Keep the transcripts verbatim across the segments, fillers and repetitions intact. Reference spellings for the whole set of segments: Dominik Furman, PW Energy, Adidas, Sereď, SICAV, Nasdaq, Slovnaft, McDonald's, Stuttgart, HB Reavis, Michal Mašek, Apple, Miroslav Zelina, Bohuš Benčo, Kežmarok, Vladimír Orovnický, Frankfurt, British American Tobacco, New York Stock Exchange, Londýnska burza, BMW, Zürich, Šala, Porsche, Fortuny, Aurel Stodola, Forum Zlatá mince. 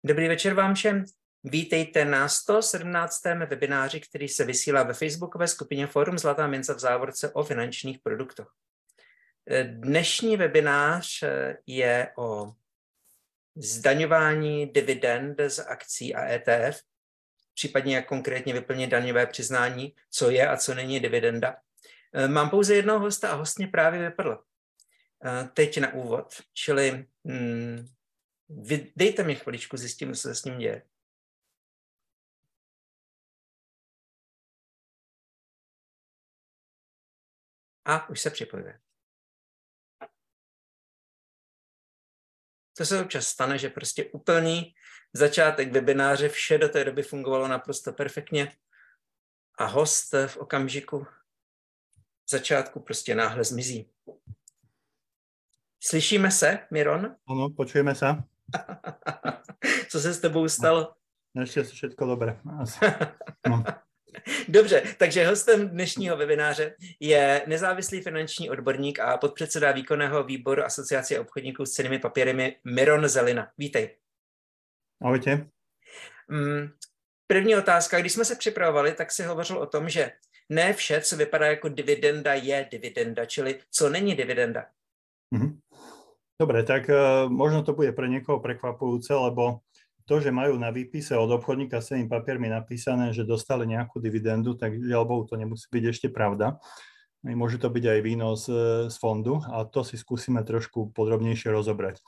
Dobrý večer vám všem. Vítejte na sto sedmnáctém webináři, který se vysílá ve facebookové skupině Forum Zlatá mince v závorce o finančních produktech. Dnešní webinář je o zdaňování dividend z akcí a é té ef, případně jak konkrétně vyplnit daňové přiznání, co je a co není dividenda. Mám pouze jednoho hosta a host mě právě vypadl. Teď na úvod, čili hmm, dejte mi chviličku, zjistím, co se s ním děje. A už se připojuje. To se občas stane, že prostě úplný začátek webináře, vše do té doby fungovalo naprosto perfektně a host v okamžiku začátku prostě náhle zmizí. Slyšíme se, Miron? Ano, počujeme se. Co se s tebou stalo? Ještě se všechno dobré. No. Dobře, takže hostem dnešního webináře je nezávislý finanční odborník a podpředseda výkonného výboru Asociace obchodníků s cennými papíry Miroslav Zelina. Vítej. Ahojte. První otázka. Když jsme se připravovali, tak si hovořil o tom, že ne vše, co vypadá jako dividenda, je dividenda, čili co není dividenda. Dobre, tak možno to bude pre niekoho prekvapujúce, lebo to, že majú na výpise od obchodníka s cennými papiermi napísané, že dostali nejakú dividendu, tak žiaľ Bohu, to nemusí byť ešte pravda. Môže to byť aj výnos z fondu a to si skúsime trošku podrobnejšie rozobrať,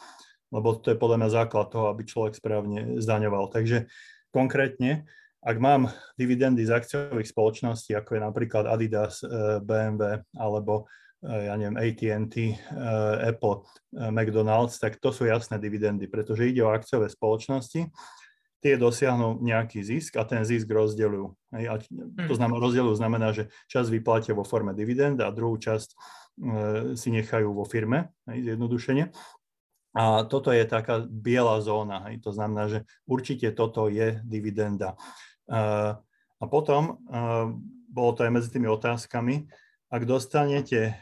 lebo to je podľa mňa základ toho, aby človek správne zdaňoval. Takže konkrétne, ak mám dividendy z akciových spoločností, ako je napríklad Adidas, bé em vé alebo ja neviem, á té and té, Apple, McDonald's, tak to sú jasné dividendy, pretože ide o akciové spoločnosti, tie dosiahnu nejaký zisk a ten zisk rozdeľujú. To znamená, rozdeľujú znamená, že časť vyplatia vo forme dividend a druhú časť si nechajú vo firme, zjednodušene. A toto je taká biela zóna, to znamená, že určite toto je dividenda. A potom, bolo to aj medzi tými otázkami, ak dostanete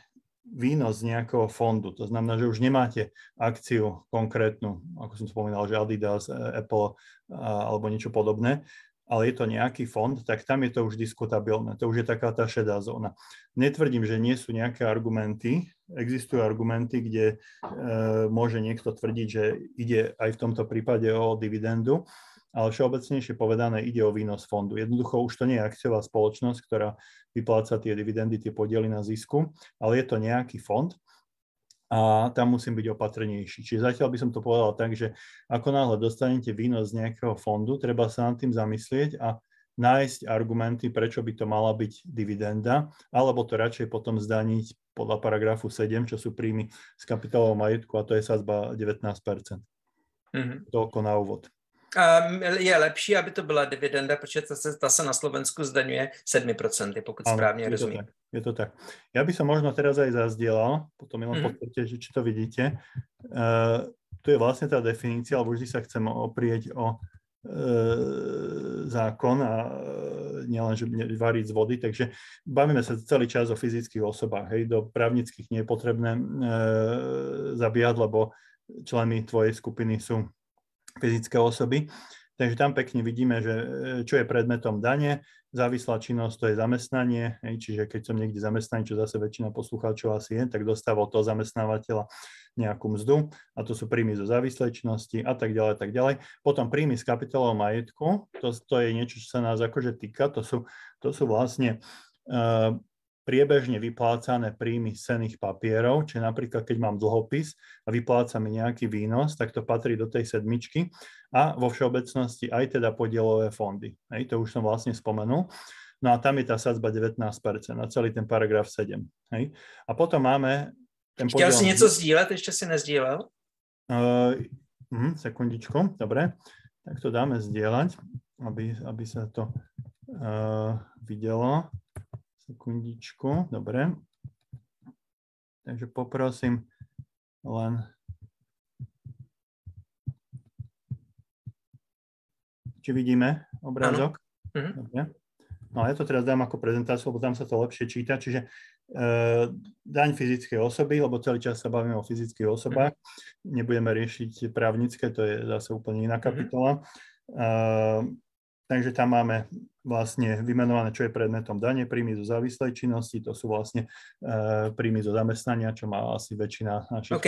výnos z nejakého fondu, to znamená, že už nemáte akciu konkrétnu, ako som spomínal, že Adidas, Apple alebo niečo podobné, ale je to nejaký fond, tak tam je to už diskutabilné. To už je taká tá šedá zóna. Netvrdím, že nie sú nejaké argumenty. Existujú argumenty, kde e, môže niekto tvrdiť, že ide aj v tomto prípade o dividendu, ale všeobecnejšie povedané ide o výnos fondu. Jednoducho už to nie je akciová spoločnosť, ktorá vypláca tie dividendy, tie podiely na zisku, ale je to nejaký fond a tam musím byť opatrnejší. Čiže zatiaľ by som to povedal tak, že ako náhle dostanete výnos z nejakého fondu, treba sa nad tým zamyslieť a nájsť argumenty, prečo by to mala byť dividenda, alebo to radšej potom zdaniť podľa paragrafu sedem, čo sú príjmy z kapitálového majetku a to je sadzba devätnásť percent. Mm-hmm. Toľko na úvod. Je lepší, aby to byla dividenda, protože ta se, ta se na Slovensku zdaňuje sedem percent, pokud ano, správně je rozumím. To tak, je to tak. Ja by som možno teraz aj zazdielal, potom len mm-hmm. potvrďte, či to vidíte. Uh, tu je vlastne tá definícia, alebo vždy sa chcem oprieť o uh, zákon a nielen, že variť z vody, takže bavíme sa celý čas o fyzických osobách. Hej, do právnických nie je potrebné uh, zabíjať, lebo členmi tvojej skupiny sú fyzické osoby. Takže tam pekne vidíme, že čo je predmetom dane, závislá činnosť, to je zamestnanie, čiže keď som niekde zamestnaný, čo zase väčšina poslucháčov asi je, tak dostáva od toho zamestnávateľa nejakú mzdu a to sú príjmy zo závislej činnosti a tak ďalej, tak ďalej. Potom príjmy z kapitálového majetku, to, to je niečo, čo sa nás akože týka, to sú, to sú vlastne uh, priebežne vyplácané príjmy z cenných papierov, čiže napríklad, keď mám dlhopis a vypláca mi nejaký výnos, tak to patrí do tej sedmičky a vo všeobecnosti aj teda podielové fondy. Hej, to už som vlastne spomenul. No a tam je tá sadzba devätnásť percent na celý ten paragraf sedem. Hej. A potom máme... Ten podiel... Chtěl si nieco sdíľať, ešte si nezdieľal? Uh, hm, sekundičku, dobre. Tak to dáme zdieľať, aby, aby sa to uh, videlo. Sekundičku, dobre. Takže poprosím len... Či vidíme obrázok? Dobre. No a ja to teraz dám ako prezentáciu, lebo tam sa to lepšie číta. Čiže daň fyzickej osoby, lebo celý čas sa bavíme o fyzických osobách. Nebudeme riešiť právnické, to je zase úplne iná kapitola. Uh, takže tam máme vlastne vymenované, čo je predmetom dane, príjmy zo závislej činnosti, to sú vlastne uh, príjmy zo zamestnania, čo má asi väčšina našich... OK,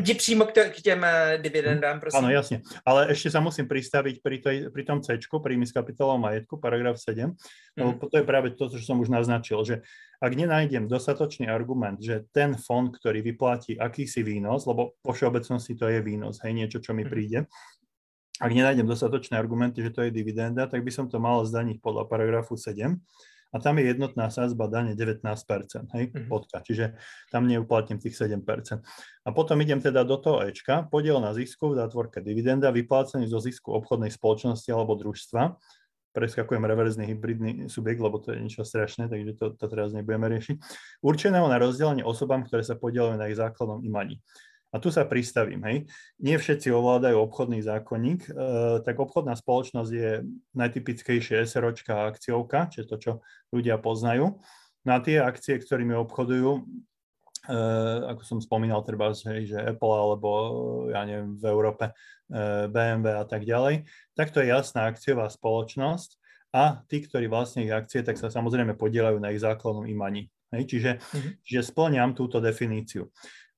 jdi přímo k těm dividendám, prosím. Áno, jasne. Ale ešte sa musím pristaviť pri, tej, pri tom C-čku, príjmy z kapitálu a majetku, paragraf sedem, lebo mm. to je práve to, čo som už naznačil, že ak nenájdem dostatočný argument, že ten fond, ktorý vyplatí akýsi výnos, lebo po všeobecnosti to je výnos, hej, niečo, čo mi mm. príde, ak nenájdem dostatočné argumenty, že to je dividenda, tak by som to mal zdaniť podľa paragrafu sedem. A tam je jednotná sadzba dane devätnásť percent, hej, bodka. Mm-hmm. Čiže tam neuplatím tých sedem percent. A potom idem teda do toho Ečka, podiel na zisku v zátvorke dividenda, vyplácený zo zisku obchodnej spoločnosti alebo družstva. Preskakujem reverzný hybridný subjekt, lebo to je niečo strašné, takže to, to teraz nebudeme riešiť. Určeného na rozdelenie osobám, ktoré sa podielujú na ich základnom imaní. A tu sa pristavím, hej. Nie všetci ovládajú obchodný zákonník, e, tak obchodná spoločnosť je najtypickejšie SROčka a akciovka, čiže to, čo ľudia poznajú. Na tie akcie, ktorými obchodujú, e, ako som spomínal, treba, hej, že Apple alebo, ja neviem, v Európe, e, bé em vé a tak ďalej, tak to je jasná akciová spoločnosť a tí, ktorí vlastne ich akcie, tak sa samozrejme podielajú na ich základnom imaní. Hej. Čiže, mhm. čiže splňam túto definíciu.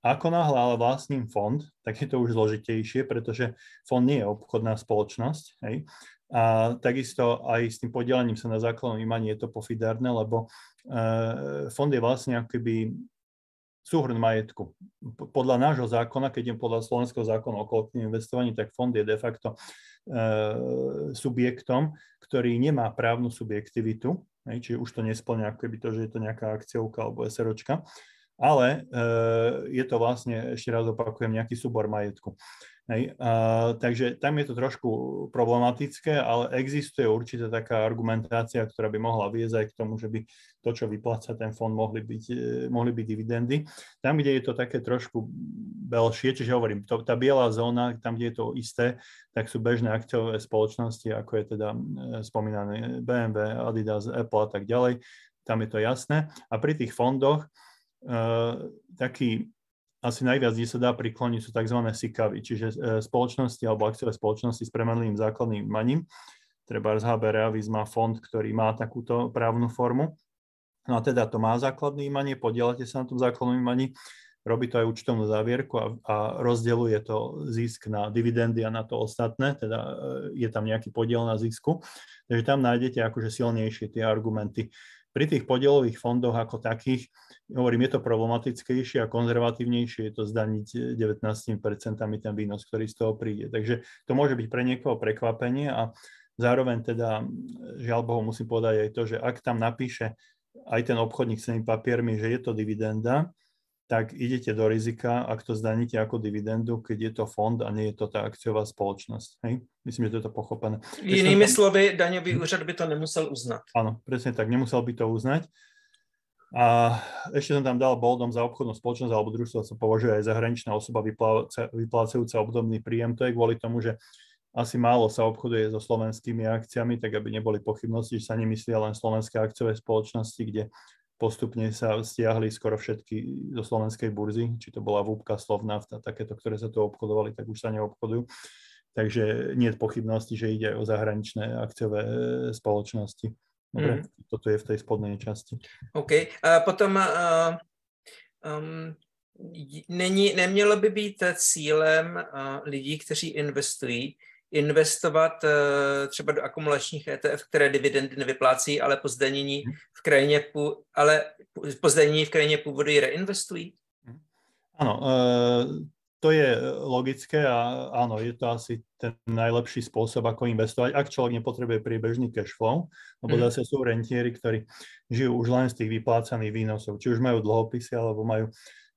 Ako náhle ale vlastním fond, tak je to už zložitejšie, pretože fond nie je obchodná spoločnosť. Hej? A takisto aj s tým podelením sa na základnom imaní je to pofidárne, lebo e, fond je vlastne akoby súhrn majetku. Podľa nášho zákona, keď je podľa slovenského zákona o kolektívnom investovaní, tak fond je de facto e, subjektom, ktorý nemá právnu subjektivitu, hej? Čiže už to nespĺňa akoby to, že je to nejaká akciovka alebo SROčka. Ale e, je to vlastne, ešte raz opakujem, nejaký súbor majetku. Hej, a, takže tam je to trošku problematické, ale existuje určite taká argumentácia, ktorá by mohla viesť aj k tomu, že by to, čo vypláca ten fond, mohli byť, mohli byť dividendy. Tam, kde je to také trošku belšie, čiže hovorím, to, tá biela zóna, tam, kde je to isté, tak sú bežné akciové spoločnosti, ako je teda spomínané bé em vé, Adidas, Apple a tak ďalej. Tam je to jasné. A pri tých fondoch Uh, taký asi najviac, kde sa dá prikloniť, sú tzv. Sikavy, čiže uh, spoločnosti alebo akciové spoločnosti s premenlivým základným imaním. Treba z há bé Reavis má fond, ktorý má takúto právnu formu. No a teda to má základné imanie, podielate sa na tom základnom imaní, robí to aj účtovnú závierku a, a rozdeľuje to zisk na dividendy a na to ostatné, teda uh, je tam nejaký podiel na zisku. Takže tam nájdete akože silnejšie tie argumenty. Pri tých podielových fondoch ako takých, hovorím, je to problematickejšie a konzervatívnejšie je to zdaniť devätnástimi percentami ten výnos, ktorý z toho príde. Takže to môže byť pre niekoho prekvapenie a zároveň teda, žiaľ Bohu, musím povedať aj to, že ak tam napíše aj ten obchodník s tými papiermi, že je to dividenda, tak idete do rizika, ak to zdaníte ako dividendu, keď je to fond a nie je to tá akciová spoločnosť. Hej? Myslím, že to je to pochopené. Inými slovy, daňový úřad by to nemusel uznať. Áno, presne tak, nemusel by to uznať. A ešte som tam dal boldom za obchodnú spoločnosť alebo družstvo sa považuje aj zahraničná osoba vyplácajúca obdobný príjem. To je kvôli tomu, že asi málo sa obchoduje so slovenskými akciami, tak aby neboli pochybnosti, že sa nemyslia len slovenské akciové spoločnosti, kde postupne sa stiahli skoro všetky zo slovenskej burzy, či to bola Vúbka, Slovnaft a takéto, ktoré sa tu obchodovali, tak už sa neobchodujú. Takže nie je pochybnosti, že ide aj o zahraničné akciové spoločnosti. Dobre, mm. toto je v tej spodnej časti. OK. A potom uh, um, není, nemělo by být cílem uh, lidí, kteří investují, investovat třeba do akumulačních é té ef, které dividendy nevyplácí, ale po zdanění v krajině, ale po zdanění v krajině původu ji reinvestují? Áno, to je logické a áno, je to asi ten najlepší spôsob, ako investovať, ak človek nepotrebuje priebežný cash flow, lebo zase sú rentieri, ktorí žijú už len z tých vyplácaných výnosov, či už majú dlhopisy, alebo majú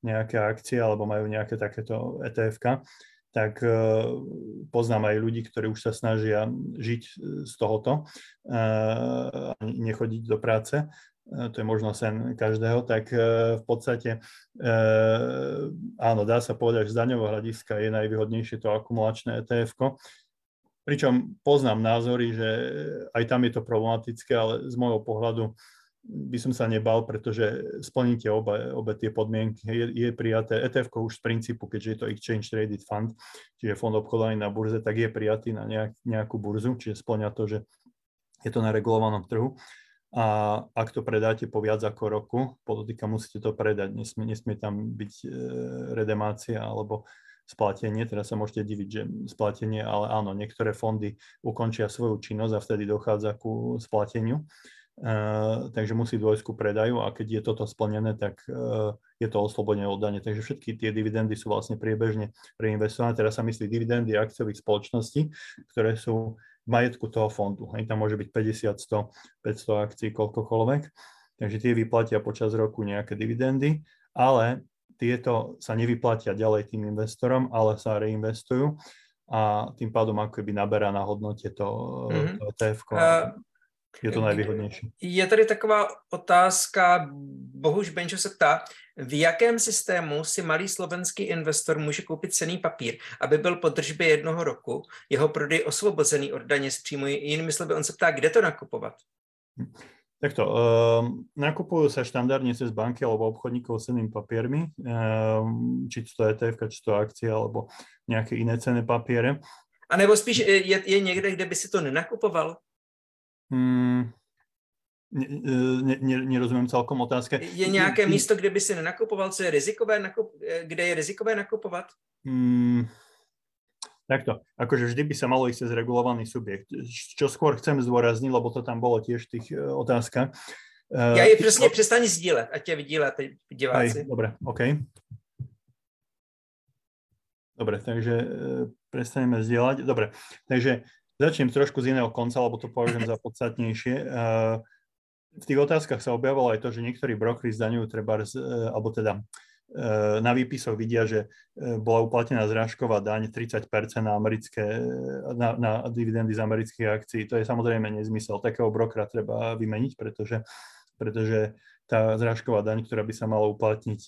nejaké akcie, alebo majú nejaké takéto é té efka. Tak poznám aj ľudí, ktorí už sa snažia žiť z tohoto a nechodiť do práce. To je možno sen každého, tak v podstate áno, dá sa povedať, že z daňového hľadiska je najvýhodnejšie to akumulačné é té efko. Pričom poznám názory, že aj tam je to problematické, ale z môjho pohľadu by som sa nebal, pretože splníte obe, obe tie podmienky. Je, je prijaté é té efko už z princípu, keďže je to Exchange Traded Fund, čiže fond obchodovaný na burze, tak je prijatý na nejak, nejakú burzu, čiže splňa to, že je to na regulovanom trhu. A ak to predáte po viac ako roku, podotýka musíte to predať, nesmie, nesmie tam byť e, redemácia alebo splatenie, teraz sa môžete diviť, že splatenie, ale áno, niektoré fondy ukončia svoju činnosť a vtedy dochádza ku splateniu, e, takže musí dôjsť ku predaju a keď je toto splnené, tak e, je to oslobodené od dane. Takže všetky tie dividendy sú vlastne priebežne reinvestované, teraz sa myslí dividendy akciových spoločností, ktoré sú majetku toho fondu. Hej, tam môže byť päťdesiat, sto, päťsto akcií, koľkokoľvek. Takže tie vyplatia počas roku nejaké dividendy, ale tieto sa nevyplatia ďalej tým investorom, ale sa reinvestujú a tým pádom ako keby naberá na hodnote to, mm-hmm. to é té efko. A je to nejvýhodnější. Je tady taková otázka, Bohuš Benčo se ptá, v jakém systému si malý slovenský investor může koupit cenný papír, aby byl po držbě jednoho roku, jeho prodej osvobozený od daně z příjmu, jinými slovy, on se ptá, kde to nakupovat? Takto, e, nakupujú sa štandardne cez banky alebo obchodníkov s cennými papiermi, e, či to é té efka, či to akcie, alebo nejaké iné cenné papiere. A nebo spíš je, je niekde, kde by si to nenakupoval? Hmm, ne, ne, ne, nerozumiem celkom otázke. Je nejaké místo, kde by si nenakupoval, co je rizikové, nakup, kde je rizikové nakupovať? Hmm, takto, akože vždy by sa malo ísť cez regulovaný subjekt. Čo skôr chcem zdôrazniť, lebo to tam bolo tiež v tých otázkach. Ja je presne prestane sdieľať, a ťa vydieľa diváci. Aj, dobre, okej. Okay. Dobre, takže prestaneme sdieľať. Dobre, takže začnem trošku z iného konca, lebo to považujem za podstatnejšie. V tých otázkach sa objavilo aj to, že niektorí brokeri zdaňujú trebárs, alebo teda na výpisoch vidia, že bola uplatená zrážková daň tridsať percent na, americké, na, na dividendy z amerických akcií. To je samozrejme nezmysel. Takého brokera treba vymeniť, pretože, pretože tá zrážková daň, ktorá by sa mala uplatniť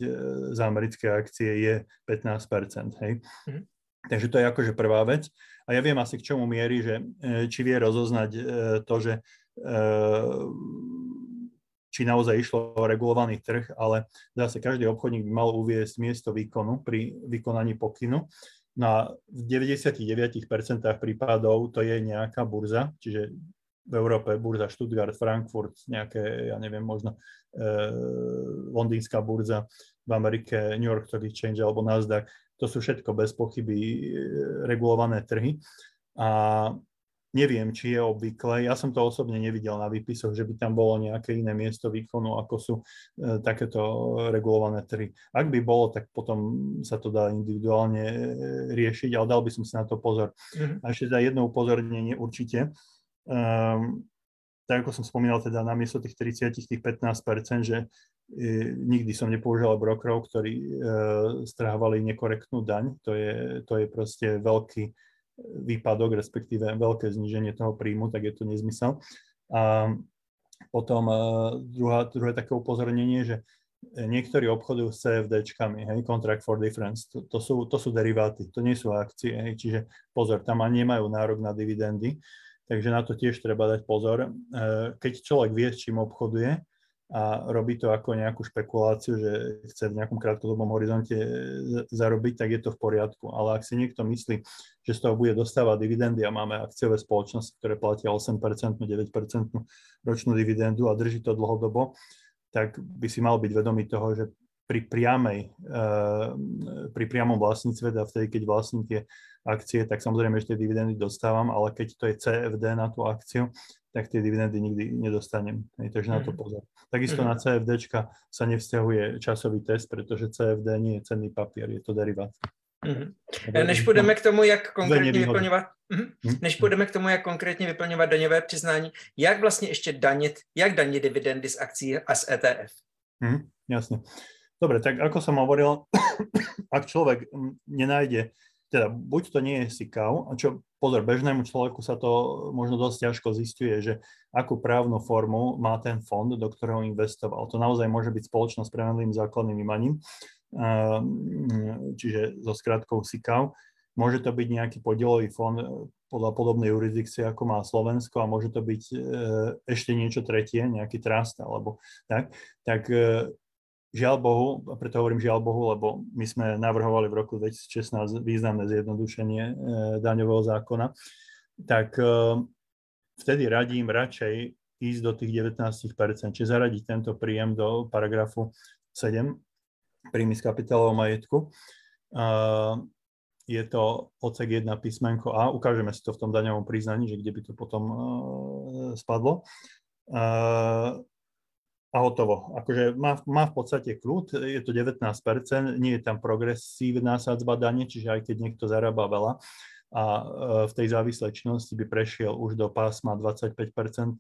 za americké akcie, je pätnásť percent. Hej? Mm-hmm. Takže to je akože prvá vec. A ja viem asi, k čomu mierí, že či vie rozoznať to, že či naozaj išlo o regulovaný trh, ale zase každý obchodník by mal uviesť miesto výkonu pri vykonaní pokynu. Na deväťdesiatdeväť percent prípadov to je nejaká burza, čiže v Európe burza Stuttgart, Frankfurt, nejaké, ja neviem, možno Londýnska burza, v Amerike New York Stock Exchange alebo Nasdaq. To sú všetko bez pochyby regulované trhy a neviem, či je obvykle, ja som to osobne nevidel na výpisoch, že by tam bolo nejaké iné miesto výkonu, ako sú e, takéto regulované trhy. Ak by bolo, tak potom sa to dá individuálne riešiť, ale dal by som si na to pozor. Mm-hmm. A ešte za jedno upozornenie určite. Um, tak ako som spomínal, teda namiesto tých tridsať, tých pätnásť percent, že nikdy som nepoužíval brokerov, ktorí e, strhávali nekorektnú daň. To je, to je proste veľký výpadok, respektíve veľké zníženie toho príjmu, tak je to nezmysel. A potom e, druhá, druhé také upozornenie, že niektorí obchodujú s cé ef déčkami, hej, Contract for Difference, to, to, sú, to sú deriváty, to nie sú akcie, hej, čiže pozor, tam ani nemajú nárok na dividendy, takže na to tiež treba dať pozor. E, keď človek vie, s čím obchoduje, a robí to ako nejakú špekuláciu, že chce v nejakom krátkodobom horizonte zarobiť, tak je to v poriadku. Ale ak si niekto myslí, že z toho bude dostávať dividendy a máme akciové spoločnosti, ktoré platia osem percent, deväť percent ročnú dividendu a drží to dlhodobo, tak by si mal byť vedomý toho, že pri priamej, pri priamom vlastníctve, a vtedy, keď vlastním tie akcie, tak samozrejme ešte dividendy dostávam, ale keď to je cé ef dé na tú akciu, tak tie dividendy nikdy nedostanem. Takže na to pozor. Takisto na cé ef déčka sa nevzťahuje časový test, pretože cé ef dé nie je cenný papier, je to derivát. Mm-hmm. Než půjdeme k tomu, jak konkrétně vyplňovat, než půjdeme k tomu, jak konkrétně vyplňovat daňové přiznání, jak vlastně ještě danit, jak danit dividendy z akcií a z é té ef? Mm-hmm. Jasne. Dobre, tak ako som hovoril, ak človek nenájde, teda buď to nie je SICAV, a čo pozor, bežnému človeku sa to možno dosť ťažko zisťuje, že akú právnu formu má ten fond, do ktorého investoval. To naozaj môže byť spoločnosť s premenlivým základným imaním, čiže so skratkou SICAV. Môže to byť nejaký podielový fond podľa podobnej jurisdikcie, ako má Slovensko, a môže to byť e, ešte niečo tretie, nejaký trust alebo tak, tak e, žiaľ Bohu, a preto hovorím žiaľ Bohu, lebo my sme navrhovali v roku dvetisíc šestnásť významné zjednodušenie e, daňového zákona, tak e, vtedy radím radšej ísť do tých devätnásť percent, či zaradiť tento príjem do paragrafu sedem, príjmy z kapitálového majetku. E, je to odsek jedna písmenko A, ukážeme si to v tom daňovom priznaní, že kde by to potom uh, spadlo. Uh, a hotovo. Akože má, má v podstate kľud, je to devätnásť percent, nie je tam progresívna sadzba dane, čiže aj keď niekto zarába veľa a uh, v tej závislej činnosti by prešiel už do pásma dvadsaťpäť percent,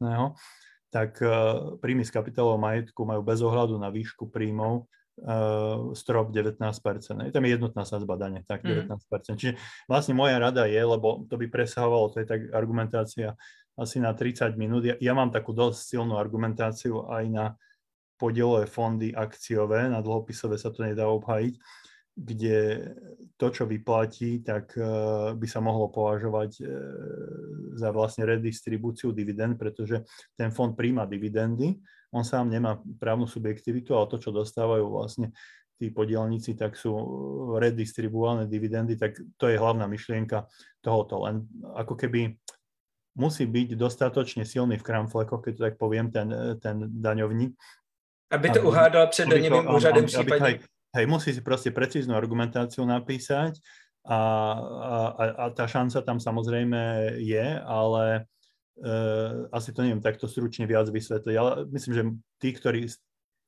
tak uh, príjmy z kapitálového majetku majú bez ohľadu na výšku príjmov Uh, strop devätnásť percent. Je tam jednotná sadzba dane, tak devätnásť percent. Mm. Čiže vlastne moja rada je, lebo to by presahovalo, to je tak argumentácia asi na tridsať minút. Ja, ja mám takú dosť silnú argumentáciu aj na podielové fondy akciové, na dlhopisové sa to nedá obhájiť, kde to, čo vyplatí, tak uh, by sa mohlo považovať uh, za vlastne redistribúciu dividend, pretože ten fond príjma dividendy. On sám nemá právnu subjektivitu, ale to, čo dostávajú vlastne tí podielníci, tak sú redistribuované dividendy, tak to je hlavná myšlienka tohoto. Len ako keby musí byť dostatočne silný v kramflekoch, keď to tak poviem, ten, ten daňovník. Aby to aby, uhádal před daňovým úřadem prípadne. Hej, hej, musí si proste precíznu argumentáciu napísať a, a, a tá šanca tam samozrejme je, ale... asi to neviem takto stručne viac vysvetliť, ale myslím, že tí, ktorí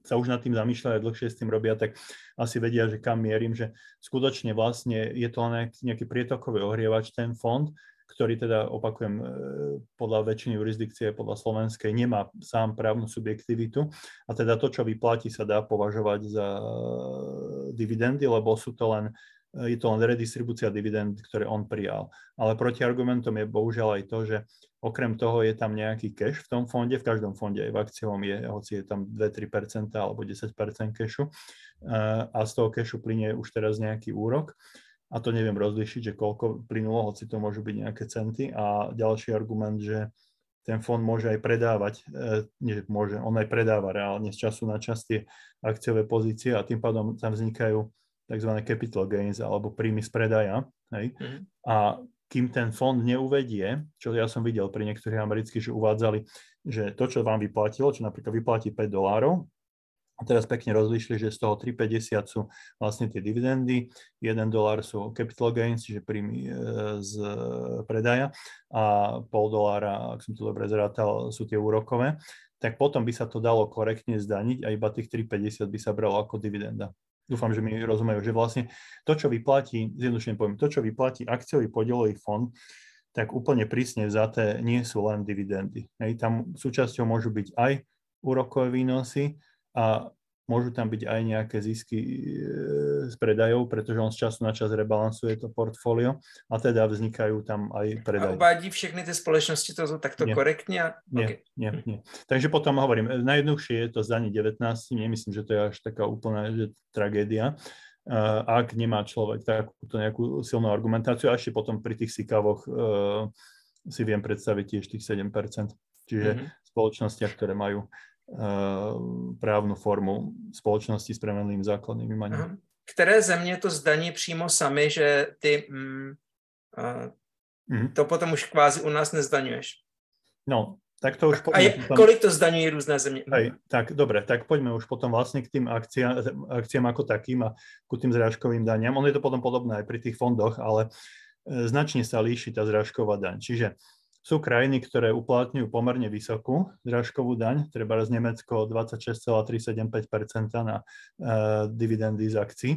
sa už nad tým zamýšľajú a dlhšie s tým robia, tak asi vedia, že kam mierim, že skutočne vlastne je to len nejaký prietokový ohrievač, ten fond, ktorý teda, opakujem, podľa väčšiny jurisdikcie, podľa slovenskej, nemá sám právnu subjektivitu a teda to, čo vyplatí, sa dá považovať za dividendy, lebo sú to len je to len redistribúcia dividend, ktoré on prijal. Ale protiargumentom je bohužiaľ aj to, že okrem toho je tam nejaký cash v tom fonde, v každom fonde aj v akciovom je, hoci je tam dva až tri percentá alebo desať percent cashu a z toho cashu plynie už teraz nejaký úrok a to neviem rozlíšiť, že koľko plynulo, hoci to môžu byť nejaké centy a ďalší argument, že ten fond môže aj predávať, nie, môže, on aj predáva reálne z času na čas tie akciové pozície a tým pádom tam vznikajú tzv. Capital gains alebo príjmy z predaja. Hej? Mm-hmm. A kým ten fond neuvedie, čo ja som videl pri niektorých amerických, že uvádzali, že to, čo vám vyplatilo, čo napríklad vyplatí päť dolárov, a teraz pekne rozlíšili, že z toho tri päťdesiat sú vlastne tie dividendy, jeden dolár sú capital gains, čiže príjmy z predaja a pol dolára, ak som to dobre zrátal, sú tie úrokové, tak potom by sa to dalo korektne zdaniť a iba tých tri päťdesiat by sa bralo ako dividenda. Dúfam, že mi rozumejú, že vlastne to, čo vyplatí, zjednodušene poviem, to, čo vyplatí akciový podielový fond, tak úplne prísne vzaté nie sú len dividendy. Hej, tam súčasťou môžu byť aj úrokové výnosy a môžu tam byť aj nejaké zisky z predajov, pretože on z času na čas rebalansuje to portfólio a teda vznikajú tam aj predaje. A obádí všechny tie spoločnosti to sú takto nie. Korektne? A... Nie, okay. nie, nie. Takže potom hovorím, najjednoduchšie je to zdanie devätnásť, nemyslím, že to je až taká úplná že tragédia, ak nemá človek takúto nejakú silnú argumentáciu a ešte potom pri tých sikavoch uh, si viem predstaviť tiež tých sedem percent, čiže mm-hmm. spoločnostiach, ktoré majú právnu formu společnosti s premenným základným jmením. Které země to zdaní přímo sami, že ty mm, mm, to potom už kvázi u nás nezdaňuješ? No, tak to už... A, poďme, a je, tam, kolik to zdaňují různé země? Aj, tak, dobre, tak poďme už potom vlastne k tým akciám, akciám ako takým a ku tým zrážkovým daniam. Ono je to potom podobné aj pri tých fondoch, ale značne sa líši tá zrážková daň. Čiže sú krajiny, ktoré uplatňujú pomerne vysokú zrážkovú daň, treba z Nemecko dvadsaťšesť celá tristosedemdesiatpäť percent na uh, dividendy z akcií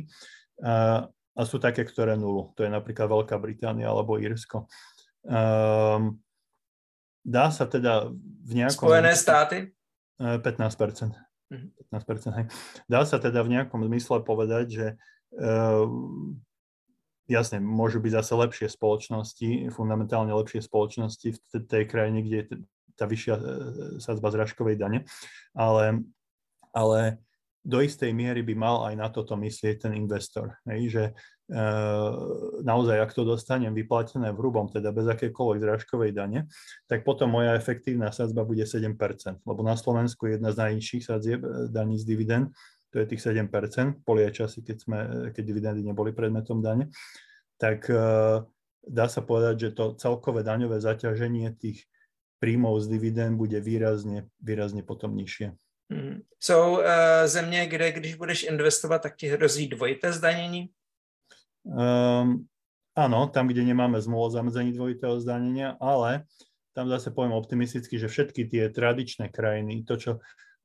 uh, a sú také, ktoré nulu. To je napríklad Veľká Británia alebo Írsko. Uh, dá sa teda v nejakom... Spojené státy? Uh, pätnásť percent. Mm-hmm. pätnásť percent, hej. Dá sa teda v nejakom zmysle povedať, že... Uh, jasne, môžu byť zase lepšie spoločnosti, fundamentálne lepšie spoločnosti v tej krajine, kde je tá vyššia sadzba zrážkovej dane, ale, ale do istej miery by mal aj na toto myslieť ten investor. Hej, že e, naozaj, ak to dostanem vyplatené v hrubom, teda bez akékoľvek zrážkovej dane, tak potom moja efektívna sadzba bude sedem percent, lebo na Slovensku je jedna z najnižších sadzieb daní z dividend, to je tých sedem percent, boli aj časy, keď, sme, keď dividendy neboli predmetom dane, tak e, dá sa povedať, že to celkové daňové zaťaženie tých príjmov z dividend bude výrazne, výrazne potom nižšie. Hmm. Jsou uh, země, kde když budeš investovat, tak ti hrozí dvojité zdanění? Um, áno, tam, kde nemáme zmluvu o zamedzení dvojitého zdanenia, ale tam zase poviem optimisticky, že všetky tie tradičné krajiny, to, čo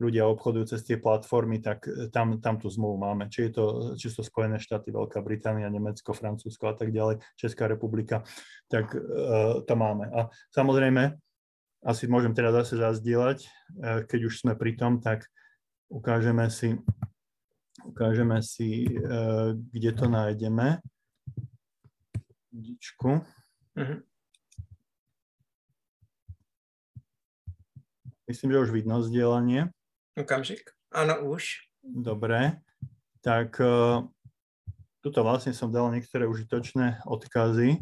ľudia obchodujú cez tie platformy, tak tam, tam tú zmluvu máme. Či, je to, či sú Spojené štáty, Veľká Británia, Nemecko, Francúzsko a tak ďalej, Česká republika, tak uh, to máme. A samozrejme, asi môžem teda zase zazdieľať, keď už sme pri tom, tak ukážeme si, ukážeme si, kde to nájdeme. Dičku. Uh-huh. Myslím, že už vidno zdieľanie. Okamžik. Áno, už. Dobre. Tak tuto vlastne som dal niektoré užitočné odkazy.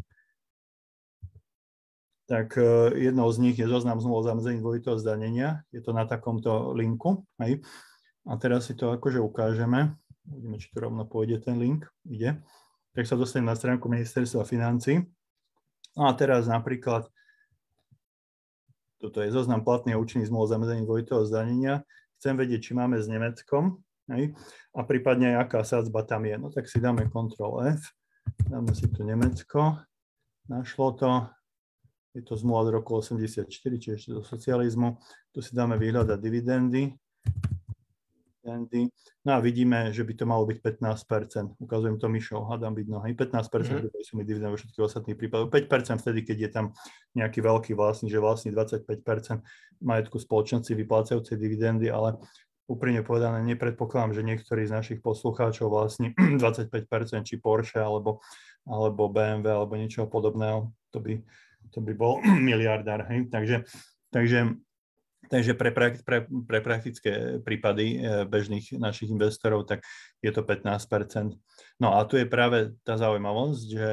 Tak jednou z nich je zoznam zmlúv o zamedzení dvojitého zdanenia. Je to na takomto linku. Hej. A teraz si to akože ukážeme. Uvidíme, či tu rovno pôjde ten link. Ide. Tak sa dostanem na stránku Ministerstva financií. A teraz napríklad, toto je zoznam platných a účinných zmlúv o zamedzení dvojitého zdanenia. Chcem vedieť, či máme s Nemeckom. Hej. A prípadne aj aká sadzba tam je. No tak si dáme Ctrl F. Dáme si tu Nemecko. Našlo to. Je to zmluva z roku osemdesiatštyri, či ešte do socializmu. Tu si dáme vyhľadať dividendy. dividendy. No a vidíme, že by to malo byť pätnásť percent. Ukazujem to myšou, hádam vidno. Hej, pätnásť percent mm. sú mi dividendy vo všetkých ostatných prípadoch. päť percent vtedy, keď je tam nejaký veľký vlastník, že vlastní dvadsaťpäť percent majetku spoločnosti vyplácajúcej dividendy, ale úprimne povedané, nepredpokladám, že niektorí z našich poslucháčov vlastní dvadsaťpäť percent, či Porsche, alebo, alebo bé em vé, alebo niečoho podobného. To by... to by bol miliardár, hej, takže, takže, takže pre, pre, pre praktické prípady bežných našich investorov, tak je to pätnásť percent. No a tu je práve tá zaujímavosť, že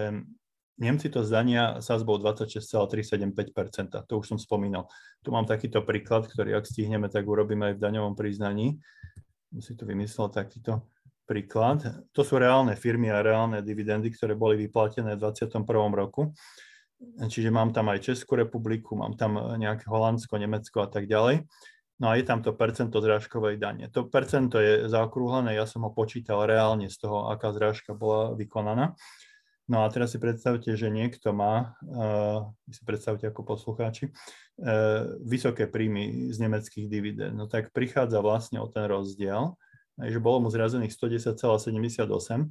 Nemci to zdania sadzbou dvadsaťšesť celá tristosedemdesiatpäť percent, to už som spomínal. Tu mám takýto príklad, ktorý ak stihneme, tak urobíme aj v daňovom priznaní. Som si tu vymyslel takýto príklad. To sú reálne firmy a reálne dividendy, ktoré boli vyplatené v dvadsiatom prvom roku. Čiže mám tam aj Českú republiku, mám tam nejaké Holandsko, Nemecko a tak ďalej. No a je tam to percento zrážkovej dane. To percento je zaokrúhlené, ja som ho počítal reálne z toho, aká zrážka bola vykonaná. No a teraz si predstavte, že niekto má, uh, si predstavte ako poslucháči, uh, vysoké príjmy z nemeckých dividend. No tak prichádza vlastne o ten rozdiel, že bolo mu zrazených stodesať celá sedemdesiatosem uh,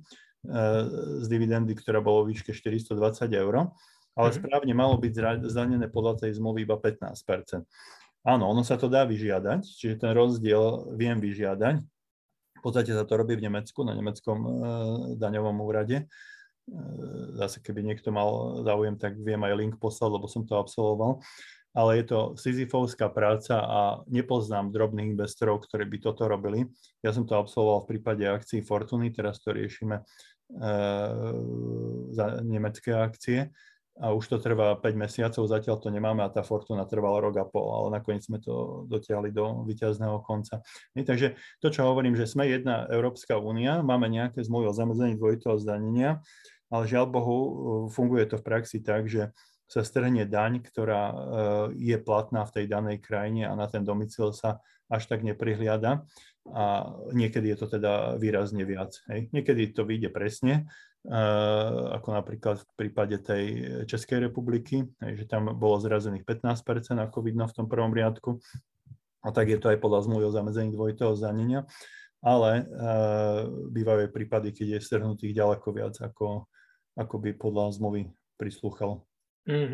z dividendy, ktorá bola vo výške štyristodsať eur. Ale správne malo byť zdanené podľa tej zmluvy iba pätnásť percent. Áno, ono sa to dá vyžiadať, čiže ten rozdiel viem vyžiadať. V podstate sa to robí v Nemecku, na nemeckom e, daňovom úrade. E, zase keby niekto mal záujem, tak viem aj link poslať, lebo som to absolvoval. Ale je to Sisyfovská práca a nepoznám drobných investorov, ktorí by toto robili. Ja som to absolvoval v prípade akcií Fortuny, teraz to riešime e, za nemecké akcie. A už to trvá päť mesiacov, zatiaľ to nemáme a tá Fortuna trvala rok a pol, ale nakoniec sme to dotiahli do víťazného konca. I, takže to, čo hovorím, že sme jedna Európska únia, máme nejaké zmluvy o zamedzení dvojitého zdanenia, ale žiaľ Bohu, funguje to v praxi tak, že sa strhne daň, ktorá je platná v tej danej krajine a na ten domicil sa až tak neprihliada a niekedy je to teda výrazne viac. Hej. Niekedy to vyjde presne, Uh, ako napríklad v prípade tej Českej republiky, že tam bolo zrazených pätnásť percent, ako vidno v tom prvom riadku, a tak je to aj podľa zmluvy o zamedzení dvojitého zdanenia, ale uh, bývajú aj prípady, keď je strhnutých ďaleko viac, ako, ako by podľa zmluvy prislúchalo. Uh-huh.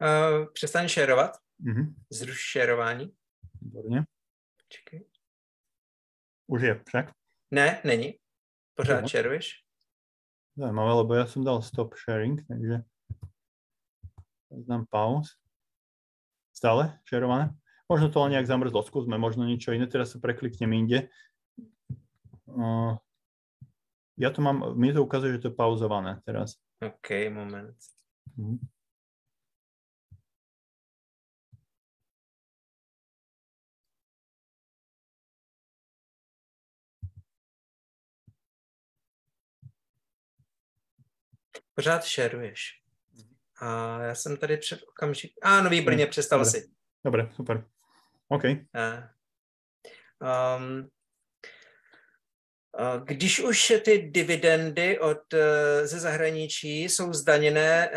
Uh, Prestaň šerovať, uh-huh. Zruš šerování. Výborne. Čekaj. Už je však? Ne, není. Pořád no. Šeruješ? Zaujímavé, lebo ja som dal stop sharing, takže dám pause. Stále šerované. Možno to len nejak zamrzlo, skúsme, možno niečo iné. Teraz sa prekliknem inde. Ja to mám, mne to ukazuje, že to je pauzované teraz. OK, moment. Mhm. Pořád šeruješ. A já jsem tady před okamžik... A no výborně, přestal Dobre. si. Dobré, super. OK. Um, když už ty dividendy od, ze zahraničí jsou zdaněné,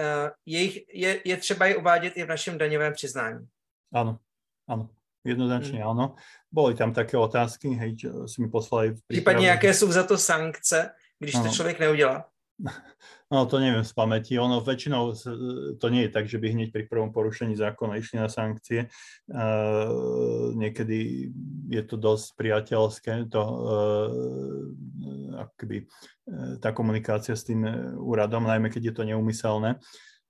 jejich, je, je třeba je uvádět i v našem daňovém přiznání. Ano, ano. Jednoznačně hmm. ano. Byly tam také otázky, hej, si mi poslali... V případně, jaké jsou za to sankce, když ano. to člověk neudělá? No to neviem z pamäti, ono väčšinou to nie je tak, že by hneď pri prvom porušení zákona išli na sankcie. Uh, niekedy je to dosť priateľské, to, uh, akoby, uh, tá komunikácia s tým úradom, najmä keď je to neúmyselné.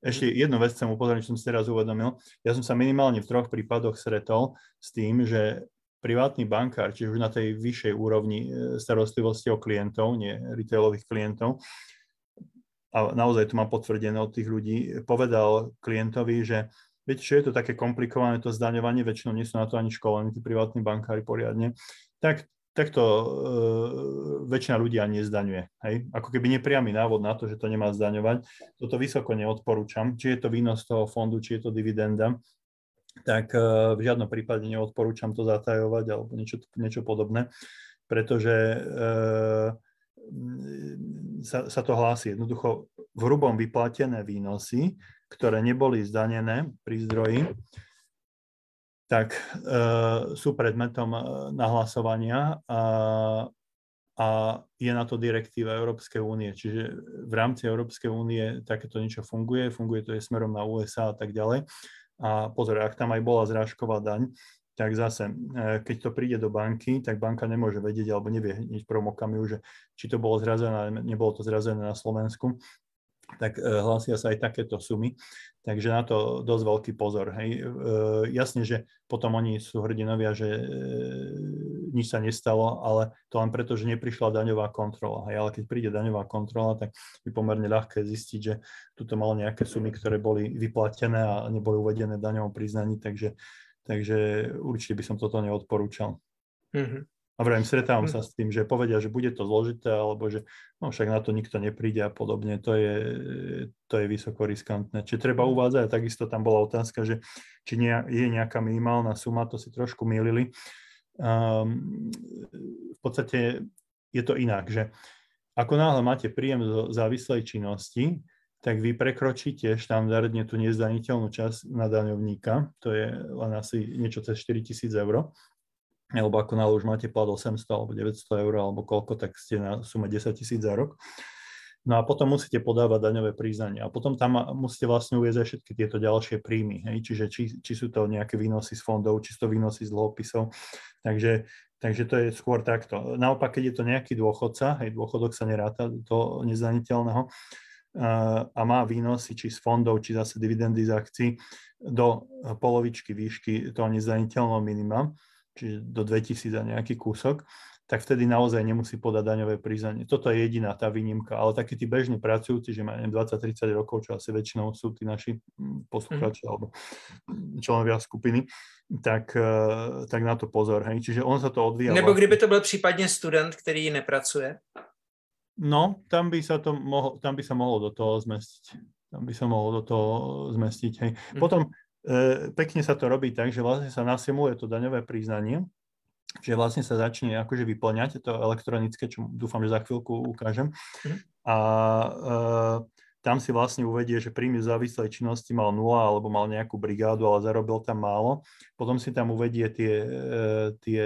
Ešte jednu vec chcem upozorniť, čo som si teraz uvedomil. Ja som sa minimálne v troch prípadoch stretol s tým, že privátny bankár, čiže už na tej vyššej úrovni starostlivosti o klientov, nie retailových klientov, a naozaj to mám potvrdené od tých ľudí, povedal klientovi, že viete, čo je to také komplikované, to zdaňovanie, väčšinou nie sú na to ani školení, tí privátni bankári poriadne, tak, tak to e, väčšina ľudí ani nezdaňuje. Hej? Ako keby nepriamy návod na to, že to nemá zdaňovať. Toto vysoko neodporúčam, či je to výnos toho fondu, či je to dividenda, tak e, v žiadnom prípade neodporúčam to zatajovať alebo niečo, niečo podobné, pretože... E, Sa, sa to hlási. Jednoducho v hrubom vyplatené výnosy, ktoré neboli zdanené pri zdroji, tak e, sú predmetom nahlasovania a, a je na to direktíva Európskej únie. Čiže v rámci Európskej únie takéto niečo funguje, funguje to aj smerom na U S A a tak ďalej. A pozor, ak tam aj bola zrážková daň, tak zase, keď to príde do banky, tak banka nemôže vedieť, alebo nevie hneď prvom okamihu, že či to bolo zrazené, nebolo to zrazené na Slovensku, tak hlásia sa aj takéto sumy. Takže na to dosť veľký pozor. Hej. Jasne, že potom oni sú hrdinovia, že nič sa nestalo, ale to len preto, že neprišla daňová kontrola. Hej. Ale keď príde daňová kontrola, tak je pomerne ľahké zistiť, že tuto mal nejaké sumy, ktoré boli vyplatené a neboli uvedené v daňovom priznaní, takže Takže určite by som toto neodporúčal. Mm-hmm. A vrajím, stretávam mm-hmm. sa s tým, že povedia, že bude to zložité, alebo že no, však na to nikto nepríde a podobne. To je, to je vysoko riskantné. Čiže treba uvádzať, a takisto tam bola otázka, že či nie, je nejaká minimálna suma, to si trošku mýlili. Um, v podstate je to inak, že ako náhle máte príjem zo závislej činnosti, tak vy prekročíte štandardne tú nezdaniteľnú časť na daňovníka, to je len asi niečo cez štyritisíc eur, alebo ako náhle už máte plat osemsto alebo deväťsto eur, alebo koľko, tak ste na sume desaťtisíc za rok. No a potom musíte podávať daňové priznanie a potom tam musíte vlastne uviesť aj všetky tieto ďalšie príjmy, hej? Čiže či, či sú to nejaké výnosy z fondov, či sú to výnosy z dlhopisov, takže... Takže to je skôr takto. Naopak, keď je to nejaký dôchodca, hej, dôchodok sa neráta do toho nezdaniteľného, a má výnosy či z fondov, či zase dividendy z akcií do polovičky výšky toho nezdaniteľného minima, čiže do dvetisíc a nejaký kúsok, tak vtedy naozaj nemusí podať daňové priznanie. Toto je jediná tá výnimka, ale takí tí bežní pracujúci, že majú dvadsať tridsať rokov, čo asi väčšinou sú tí naši poslucháči mm. alebo členovia skupiny, tak, tak na to pozor. Hej. Čiže on sa to odvíja. Nebo kdyby to bol prípadne student, ktorý nepracuje? No, tam by sa to mohlo, tam by sa mohlo do toho zmestiť. Tam by sa mohlo do toho zmestiť. Hej. Potom e, pekne sa to robí tak, že vlastne sa nasimuluje to daňové priznanie, že vlastne sa začne akože vyplňať to elektronické, čo dúfam, že za chvíľku ukážem. A e, tam si vlastne uvedie, že príjmy v závislej činnosti mal nula alebo mal nejakú brigádu, ale zarobil tam málo. Potom si tam uvedie tie, tie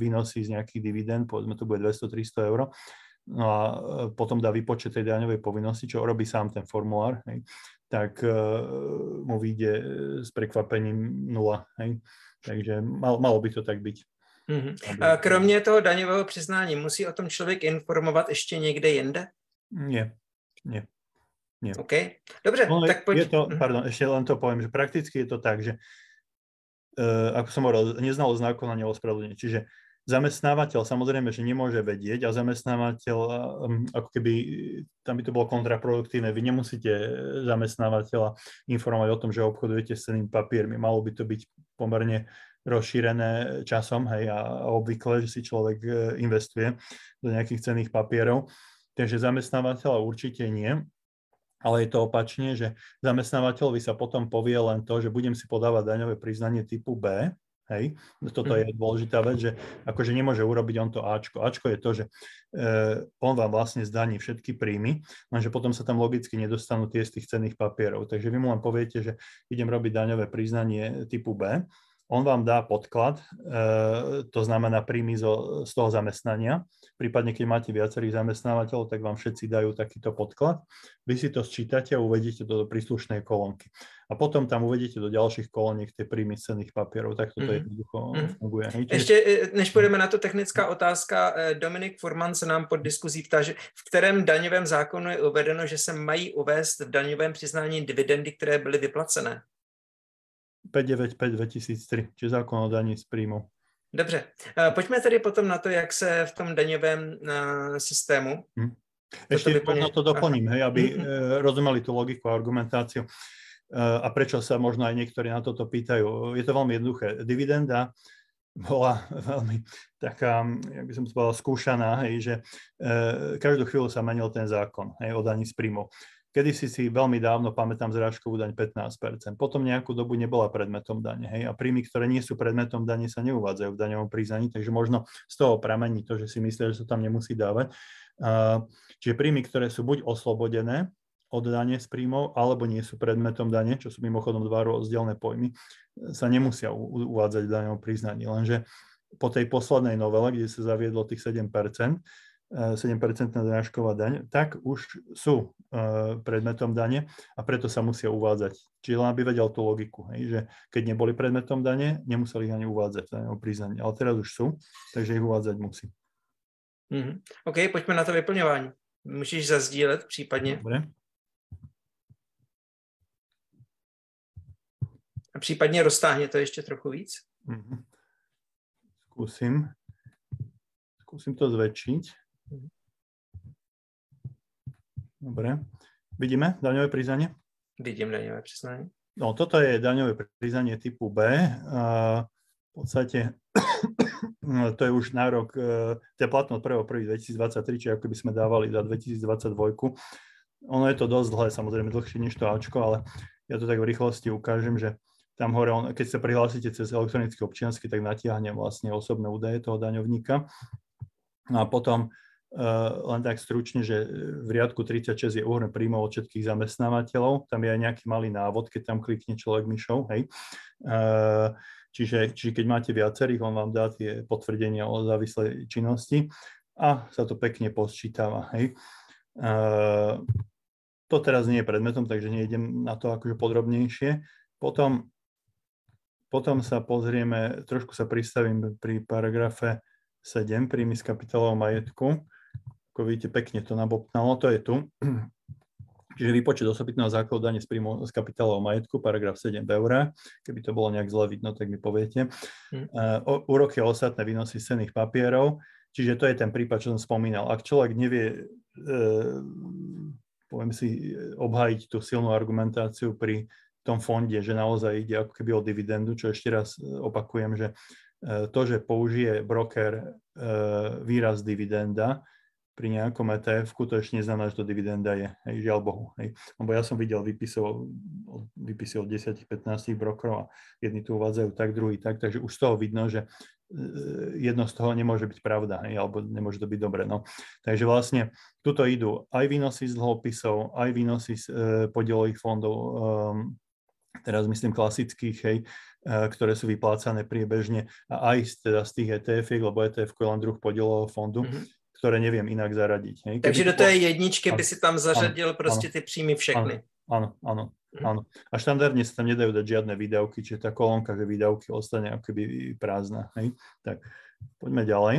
výnosy z nejakých dividend, povedzme to bude dvesto tristo eur. No a potom dá výpočet tej daňovej povinnosti, čo robí sám ten formulár, hej, tak uh, mu vyjde s prekvapením nula. Hej. Takže mal, malo by to tak byť. Mm-hmm. A kromě toho daňového přiznání, musí o tom člověk informovat ještě někde jinde? Nie, nie. nie. OK, dobře. No, tak poď... je to, pardon, ešte len to poviem, že prakticky je to tak, že uh, ako som hovoril, neznalosť zákona neospravedlňuje, čiže zamestnávateľ samozrejme, že nemôže vedieť a zamestnávateľ, ako keby tam by to bolo kontraproduktívne, vy nemusíte zamestnávateľa informovať o tom, že obchodujete s cennými papiermi. Malo by to byť pomerne rozšírené časom, hej, a obvykle, že si človek investuje do nejakých cenných papierov. Takže zamestnávateľa určite nie. Ale je to opačne, že zamestnávateľovi sa potom povie len to, že budem si podávať daňové priznanie typu B, hej, toto je dôležitá vec, že akože nemôže urobiť on to Ačko. Ačko je to, že eh, on vám vlastne zdaní všetky príjmy, lenže potom sa tam logicky nedostanú tie z tých cenných papierov. Takže vy mu len poviete, že idem robiť daňové priznanie typu B, on vám dá podklad, eh, to znamená príjmy zo, z toho zamestnania, prípadne keď máte viacerých zamestnávateľov, tak vám všetci dajú takýto podklad, vy si to sčítate a uvedíte to do príslušnej kolónky. A potom tam uvedíte do ďalších koloniek tie príjmy z cenných papierov, tak toto mm. jednoducho mm. funguje. Čiže... Ještě než půjdeme na to, technická otázka, Dominik Furman se nám pod diskuzí ptá, že v kterém daňovém zákonu je uvedeno, že se mají uvést v daňovém přiznání dividendy, které byly vyplacené? päťstodeväťdesiatpäť dvetisíctri, či zákon o daní z príjmu. Dobře, pojďme tedy potom na to, jak se v tom daňovém uh, systému... Mm. Ještě na to doplním, hej, aby mm. rozumeli tu logiku a argumentáciu. A prečo sa možno aj niektorí na toto pýtajú. Je to veľmi jednoduché. Dividenda bola veľmi taká, jak by som to povedal, skúšaná, hej, že e, každú chvíľu sa menil ten zákon, hej, o daní z príjmov. Kedysi si veľmi dávno, pamätám, zrážkovú daň pätnásť percent. Potom nejakú dobu nebola predmetom dane. Hej, a príjmy, ktoré nie sú predmetom dane, sa neuvádzajú v daňovom priznaní, takže možno z toho pramení to, že si myslia, že sa tam nemusí dávať. A, čiže príjmy, ktoré sú buď oslobodené od dane z príjmov, alebo nie sú predmetom dane, čo sú mimochodom dva rozdielne pojmy, sa nemusia u- uvádzať v daňovom priznaní. Lenže po tej poslednej novele, kde sa zaviedlo tých sedem percent, sedem percentná drážková daň, tak už sú uh, predmetom dane a preto sa musia uvádzať. Čiže len aby vedel tú logiku, hej, že keď neboli predmetom dane, nemuseli ich ani uvádzať v daňovom priznaní. Ale teraz už sú, takže ich uvádzať musí. Mm-hmm. OK, poďme na to vyplňovanie. Musíš zazdieľať prípadne. Dobre. A případně roztáhne to ještě trochu víc. Mm-hmm. Skúsim. Skúsim to zväčšiť. Mm-hmm. Dobre. Vidíme daňové priznanie? Vidím daňové priznanie. No, toto je daňové priznanie typu B. Uh, v podstate to je už nárok, uh, to je platnosť prvého prvého dvetisícdvadsaťtri, čiže ako by sme dávali za dvetisícdvadsaťdva. Ono je to dosť dlhé, samozrejme dlhšie než to Ačko, ale ja to tak v rýchlosti ukážem, že tam hore, on, keď sa prihlásite cez elektronické občiansky, tak natiahne vlastne osobné údaje toho daňovníka. No a potom e, len tak stručne, že v riadku tridsaťšesť je úhrn príjmov od všetkých zamestnávateľov. Tam je aj nejaký malý návod, keď tam klikne človek myšou. Hej. E, čiže, čiže keď máte viacerých, on vám dá tie potvrdenia o závislej činnosti a sa to pekne posčítava. Hej. E, to teraz nie je predmetom, takže nejdem na to akože podrobnejšie. Potom Potom sa pozrieme, trošku sa pristavím pri paragrafe sedem, príjmy z kapitálového majetku. Ako vidíte, pekne to nabobtnalo, to je tu. Čiže výpočet osobitného základu dane z príjmu z kapitálového majetku, paragraf sedem v eurách. Keby to bolo nejak zle vidno, tak mi poviete. Uh, úroky a ostatné výnosy z cenných papierov. Čiže to je ten prípad, čo som spomínal. Ak človek nevie, uh, poviem si, obhájiť tú silnú argumentáciu pri v tom fonde, že naozaj ide ako keby o dividendu, čo ešte raz opakujem, že to, že použije broker výraz dividenda pri nejakom é té efku, to ešte neznamená, že to dividenda je, hej, žiaľ Bohu. Hej. Lebo ja som videl výpisov, výpisy od desať až pätnásť brokerov a jedni tu uvádzajú tak, druhý tak, takže už z toho vidno, že jedno z toho nemôže byť pravda, hej, alebo nemôže to byť dobre. No. Takže vlastne tuto idú aj výnosy z dlhopisov, aj výnosy z e, podielových fondov, e, teraz myslím klasických, hej, ktoré sú vyplácané priebežne a aj z, teda z tých é té efiek, lebo é té efko je len druh podielového fondu, mm-hmm. ktoré neviem inak zaradiť. Hej. Takže do tej jedničky by si tam zařadil áno, proste áno, tie príjmy všechny. Áno, áno, mm-hmm. áno. A štandardne sa tam nedajú dať žiadne výdavky, čiže tá kolónka, že výdavky ostane akoby prázdna. Hej. Tak, poďme ďalej.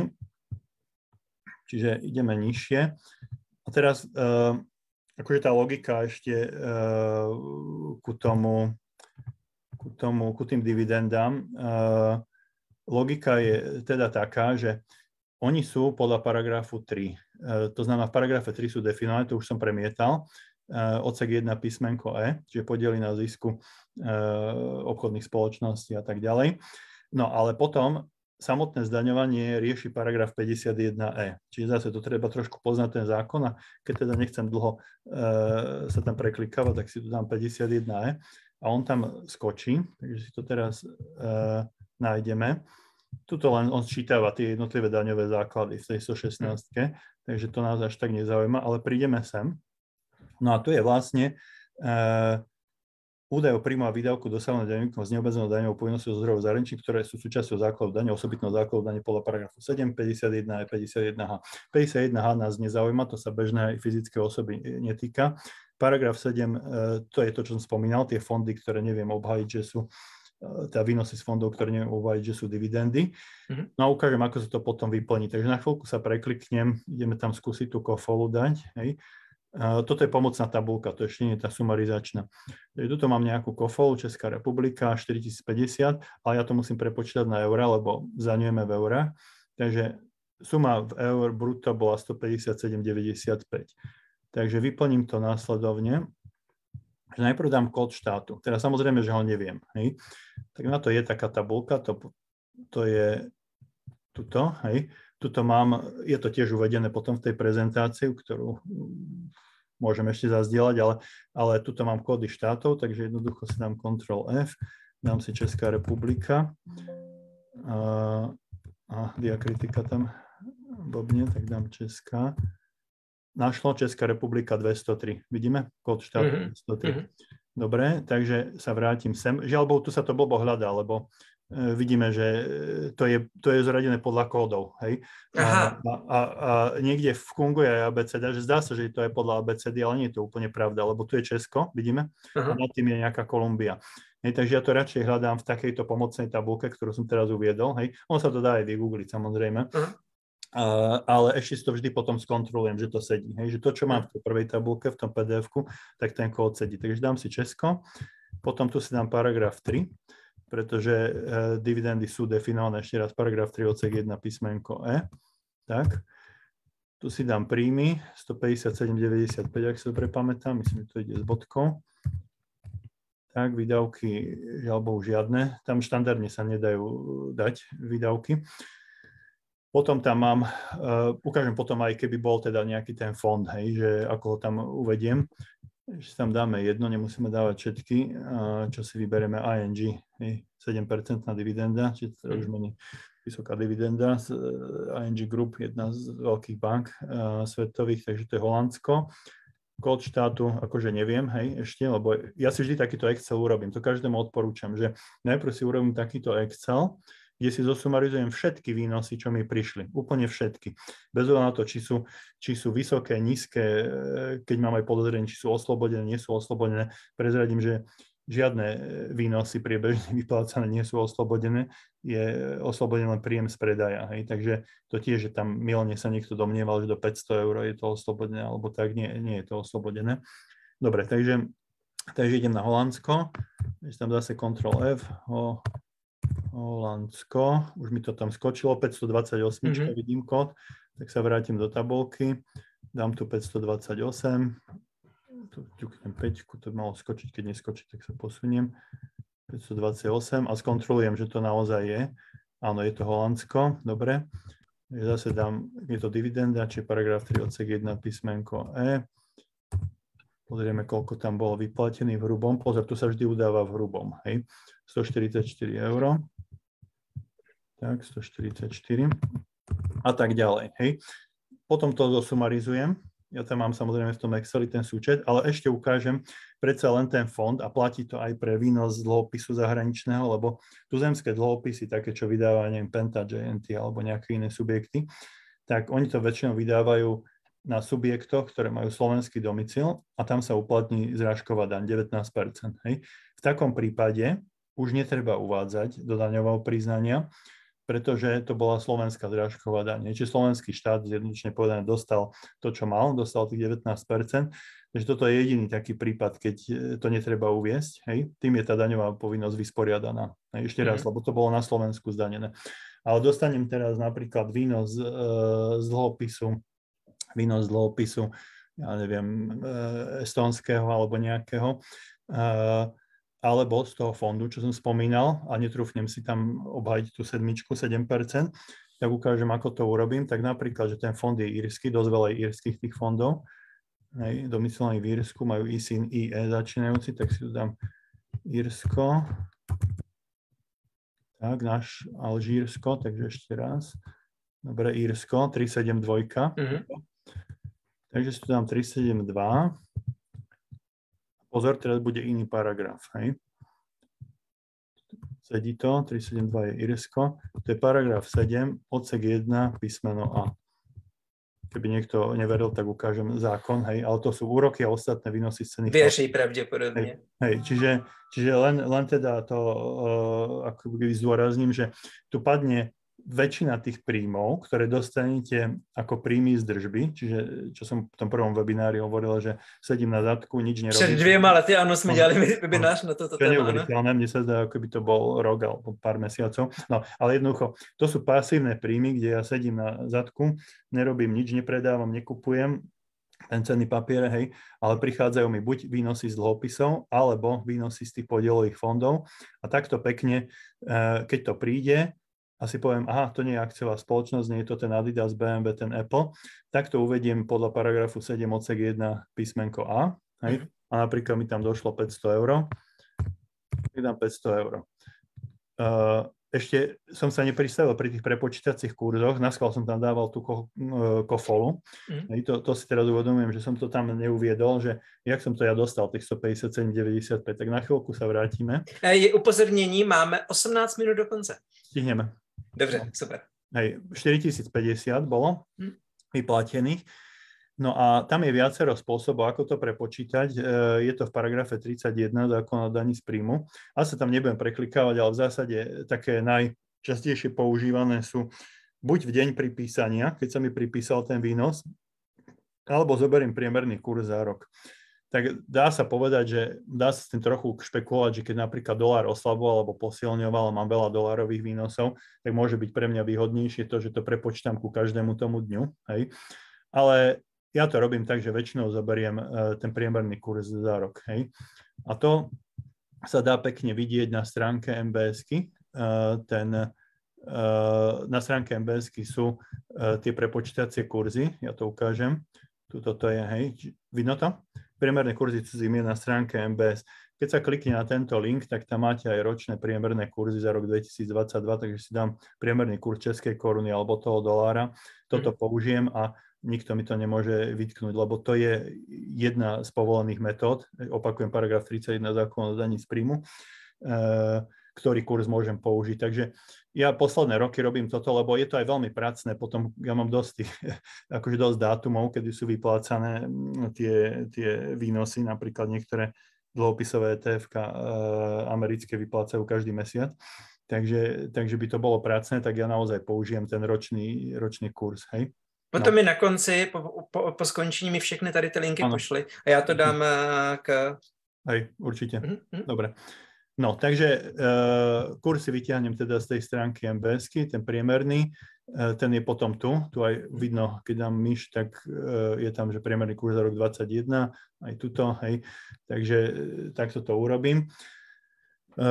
Čiže ideme nižšie. A teraz uh, akože tá logika ešte uh, ku tomu Ku, tomu, ku tým dividendám. logika je teda taká, že oni sú podľa paragrafu tri. To znamená, v paragrafe tri sú definované, to už som premietal, odsek jeden písmenko E, čiže podiely na zisku obchodných spoločností a tak ďalej. No ale potom samotné zdaňovanie rieši paragraf päťdesiatjeden e. Čiže zase to treba trošku poznať ten zákon, a keď teda nechcem dlho e, sa tam preklikávať, tak si tu dám päťdesiatjeden e a on tam skočí, takže si to teraz e, nájdeme. Tuto len on sčítava tie jednotlivé daňové základy v tej stošestnástke, takže to nás až tak nezaujíma, ale prídeme sem. No a tu je vlastne e, údaj o príjmu a výdavku dosahovaného daňovníkom z neobmedzenou daňovou povinnosťou zo zdrojov zahraničných, ktoré sú súčasťou základu dane, osobitného základu dane podľa paragrafu sedem, päťdesiatjeden a päťdesiatjeden h. päťdesiatjeden h nás nezaujíma, to sa bežné fyzické osoby netýka. Paragraf sedem, to je to, čo som spomínal, tie fondy, ktoré neviem obhájiť, že sú, tá výnosy z fondov, ktoré neviem obhájiť, že sú dividendy. Mm-hmm. No a ukážem, ako sa to potom vyplní. Takže na chvíľku sa prekliknem, ideme tam skúsiť tú kofolu dať, hej. Toto je pomocná tabulka, to ešte nie je tá sumarizačná. Takže tuto mám nejakú kofolu, Česká republika, štyritisícpäťdesiat, ale ja to musím prepočítať na eurá, lebo zdaňujeme v eurách. Takže suma v eur brutto bola stopäťdesiatsedem deväťdesiatpäť. Takže vyplním to následovne. Najprv dám kód štátu. Teda samozrejme, že ho neviem. Hej. Tak na to je taká tabulka, to, to je tuto, hej. Tuto mám, je to tiež uvedené potom v tej prezentácii, ktorú môžem ešte zazdieľať, ale, ale tuto mám kódy štátov, takže jednoducho si dám control ef, dám si Česká republika a, a diakritika tam bobne, tak dám Česká. Našlo Česká republika dvestotri, vidíme? Kód štátu mm-hmm. dvestotri. Dobre, takže sa vrátim sem. Žiaľ Bohu, tu sa to blbo hľadá, lebo vidíme, že to je, to je zradené podľa kódov, hej. A, a, a, a niekde funguje aj á bé cé dé, že zdá sa, že to je podľa á bé cé dé, ale nie je to úplne pravda, lebo tu je Česko, vidíme, aha, a nad tým je nejaká Kolumbia. Hej, takže ja to radšej hľadám v takejto pomocnej tabulke, ktorú som teraz uviedol, hej. On sa to dá aj vygoogliť, samozrejme. A, ale ešte si to vždy potom skontrolujem, že to sedí, hej. Že to, čo mám v tej prvej tabulke, v tom pé dé efku, tak ten kód sedí. Takže dám si Česko, potom tu si dám paragraf tri, pretože e, dividendy sú definované, ešte raz, paragraf tri, odsek jeden, písmenko E. Tak, tu si dám príjmy, stopäťdesiatsedem deväťdesiatpäť, ak si to prepamätám, myslím, že to ide s bodkou. Tak, výdavky, žiaľ Bohu, žiadne, tam štandardne sa nedajú dať výdavky. Potom tam mám, e, ukážem potom aj, keby bol teda nejaký ten fond, hej, že ako ho tam uvediem. Ešte tam dáme jedno, nemusíme dávať všetky, čo si vyberieme í en gé, sedem percent na dividenda, čiže to už mení vysoká dividenda. í en gé Group, jedna z veľkých bank svetových, takže to je Holandsko. Kód štátu, akože neviem, hej, ešte, lebo ja si vždy takýto Excel urobím, to každému odporúčam, že najprv si urobím takýto Excel, kde si zosumarizujem všetky výnosy, čo mi prišli. Úplne všetky. Bez ohľadu na to, či sú, či sú vysoké, nízke, keď mám aj podozrenie, či sú oslobodené, nie sú oslobodené. Prezradím, že žiadne výnosy priebežne vyplácané nie sú oslobodené. Je oslobodený len príjem z predaja. Hej. Takže to tiež, že tam mylne sa niekto domnieval, že do päťsto eur je to oslobodené, alebo tak nie, nie je to oslobodené. Dobre, takže, takže idem na Holandsko. Je tam zase control ef. Ho, Holandsko, už mi to tam skočilo, päťstodvadsaťosem, mm-hmm. vidím kód, tak sa vrátim do tabulky, dám tu päťstodvadsaťosem, tu ťuknem päťku, to malo skočiť, keď neskočí, tak sa posuniem, päťstodvadsaťosem a skontrolujem, že to naozaj je, áno, je to Holandsko, dobre, zase dám, je to dividenda, či paragraf tri, odsek jeden, písmenko E, pozrieme, koľko tam bolo vyplatených v hrubom. Pozor, tu sa vždy udáva v hrubom, hej. stoštyridsaťštyri eur. Tak, stoštyridsaťštyri. A tak ďalej, hej. Potom to dosumarizujem. Ja tam mám samozrejme v tom Exceli ten súčet, ale ešte ukážem predsa len ten fond a platí to aj pre výnos z dlhopisu zahraničného, lebo tuzemské dlhopisy, také, čo vydáva, neviem, Penta, J and T alebo nejaké iné subjekty, tak oni to väčšinou vydávajú na subjektoch, ktoré majú slovenský domicil a tam sa uplatní zrážková daň devätnásť percent. Hej. V takom prípade už netreba uvádzať do daňového priznania, pretože to bola slovenská drážková daň. Čiže slovenský štát zjednodušene povedané dostal to, čo mal, dostal tých devätnásť percent. Takže toto je jediný taký prípad, keď to netreba uviesť. Hej. Tým je tá daňová povinnosť vysporiadaná. Hej. Ešte raz, mm. lebo to bolo na Slovensku zdanené. Ale dostanem teraz napríklad výnos e, z dlhopisu, výnos z dlhopisu, ja neviem, e, estonského alebo nejakého, e, alebo z toho fondu, čo som spomínal, a netrúfnem si tam obhajiť tú sedmičku, sedem percent, tak ukážem, ako to urobím. Tak napríklad, že ten fond je írsky, dosť veľa írskych tých fondov, domyselení v Írsku, majú í es in, í é začínajúci, tak si tu dám Írsko, tak náš Alžírsko, takže ešte raz, dobre, Írsko, tri sedem dva, mm-hmm. takže si tu dám tri sedem dva, pozor, teraz bude iný paragraf, hej. Sedí to, tri sedem dva je Irsko, to je paragraf sedem, odsek jeden, písmeno A. Keby niekto neveril, tak ukážem zákon, hej, ale to sú úroky a ostatné výnosy z cenných... Vyšší pravdepodobne. Hej, hej, čiže, čiže len, len teda to, uh, ako by zdôrazním, že tu padne väčšina tých príjmov, ktoré dostanete ako príjmy z držby, čiže čo som v tom prvom webinári hovoril, že sedím na zadku, nič nerobím. Však dviem, ale ty, áno, sme ďali webináš na toto tému. To je neuveriteľné, mne sa zdá, ako by to bol rok alebo pár mesiacov. No, ale jednoducho, to sú pasívne príjmy, kde ja sedím na zadku, nerobím nič, nepredávam, nekupujem ten cenný papier, hej, ale prichádzajú mi buď výnosy z dlhopisov, alebo výnosy z tých podielových fondov. A takto pekne, keď to príde, asi poviem, aha, to nie je akciová spoločnosť, nie je to ten Adidas, bé em vé, ten Apple, tak to uvediem podľa paragrafu sedem odsek jeden písmenko A, hej? A napríklad mi tam došlo päťsto eur, tak dám päťsto eur. Ešte som sa nepristavil pri tých prepočítacích kurzoch, naskval som tam dával tú ko, kofolu, hej? To, to si teraz uvedomujem, že som to tam neuviedol, že jak som to ja dostal, tých sto päťdesiatsedem deväťdesiatpäť, tak na chvíľku sa vrátime. Je upozornění, máme osemnásť minút do konce. Stihneme. Dobre, super. Hej, štyritisícpäťdesiat bolo vyplatených. No a tam je viacero spôsobov, ako to prepočítať. Je to v paragrafe tridsaťjeden zákona o daní z príjmu. A sa tam nebudem preklikávať, ale v zásade také najčastejšie používané sú buď v deň pripísania, keď sa mi pripísal ten výnos, alebo zoberiem priemerný kurz za rok. Tak dá sa povedať, že dá sa s tým trochu špekulovať, že keď napríklad dolár oslaboval alebo posilňoval a mám veľa dolárových výnosov, tak môže byť pre mňa výhodnejšie to, že to prepočítam ku každému tomu dňu. Hej. Ale ja to robím tak, že väčšinou zoberiem ten priemerný kurz za rok. Hej. A to sa dá pekne vidieť na stránke em bé esky. Ten, na stránke em bé esky sú tie prepočítacie kurzy, ja to ukážem. Tuto to je, hej, vidno to? Priemerné kurzy cudzím je na stránke em bé es. Keď sa klikne na tento link, tak tam máte aj ročné priemerné kurzy za rok dvetisícdvadsaťdva, takže si dám priemerný kurz českej koruny alebo toho dolára. Toto použijem a nikto mi to nemôže vytknúť, lebo to je jedna z povolených metód. Opakujem paragraf tridsaťjeden zákona o daní z príjmu, ktorý kurz môžem použiť. Takže ja posledné roky robím toto, lebo je to aj veľmi pracné. Potom ja mám dosť, tých, akože dosť dátumov, kedy sú vyplácané tie, tie výnosy. Napríklad niektoré dlhopisové é té efka e, americké vyplácajú každý mesiac. Takže, takže by to bolo pracné, tak ja naozaj použijem ten ročný, ročný kurz. Hej? Potom no. mi na konci, po, po, po skončení mi všechny tady ty linky ano. pošli a ja to dám k... Hej, určite. Mm-hmm. Dobre. No, takže e, kurz si vytiahnem teda z tej stránky em bé esky, ten priemerný, e, ten je potom tu, tu aj vidno, keď dám myš, tak e, je tam, že priemerný kurz za rok dvadsaťjeden, aj tuto, hej, takže e, takto to urobím. E,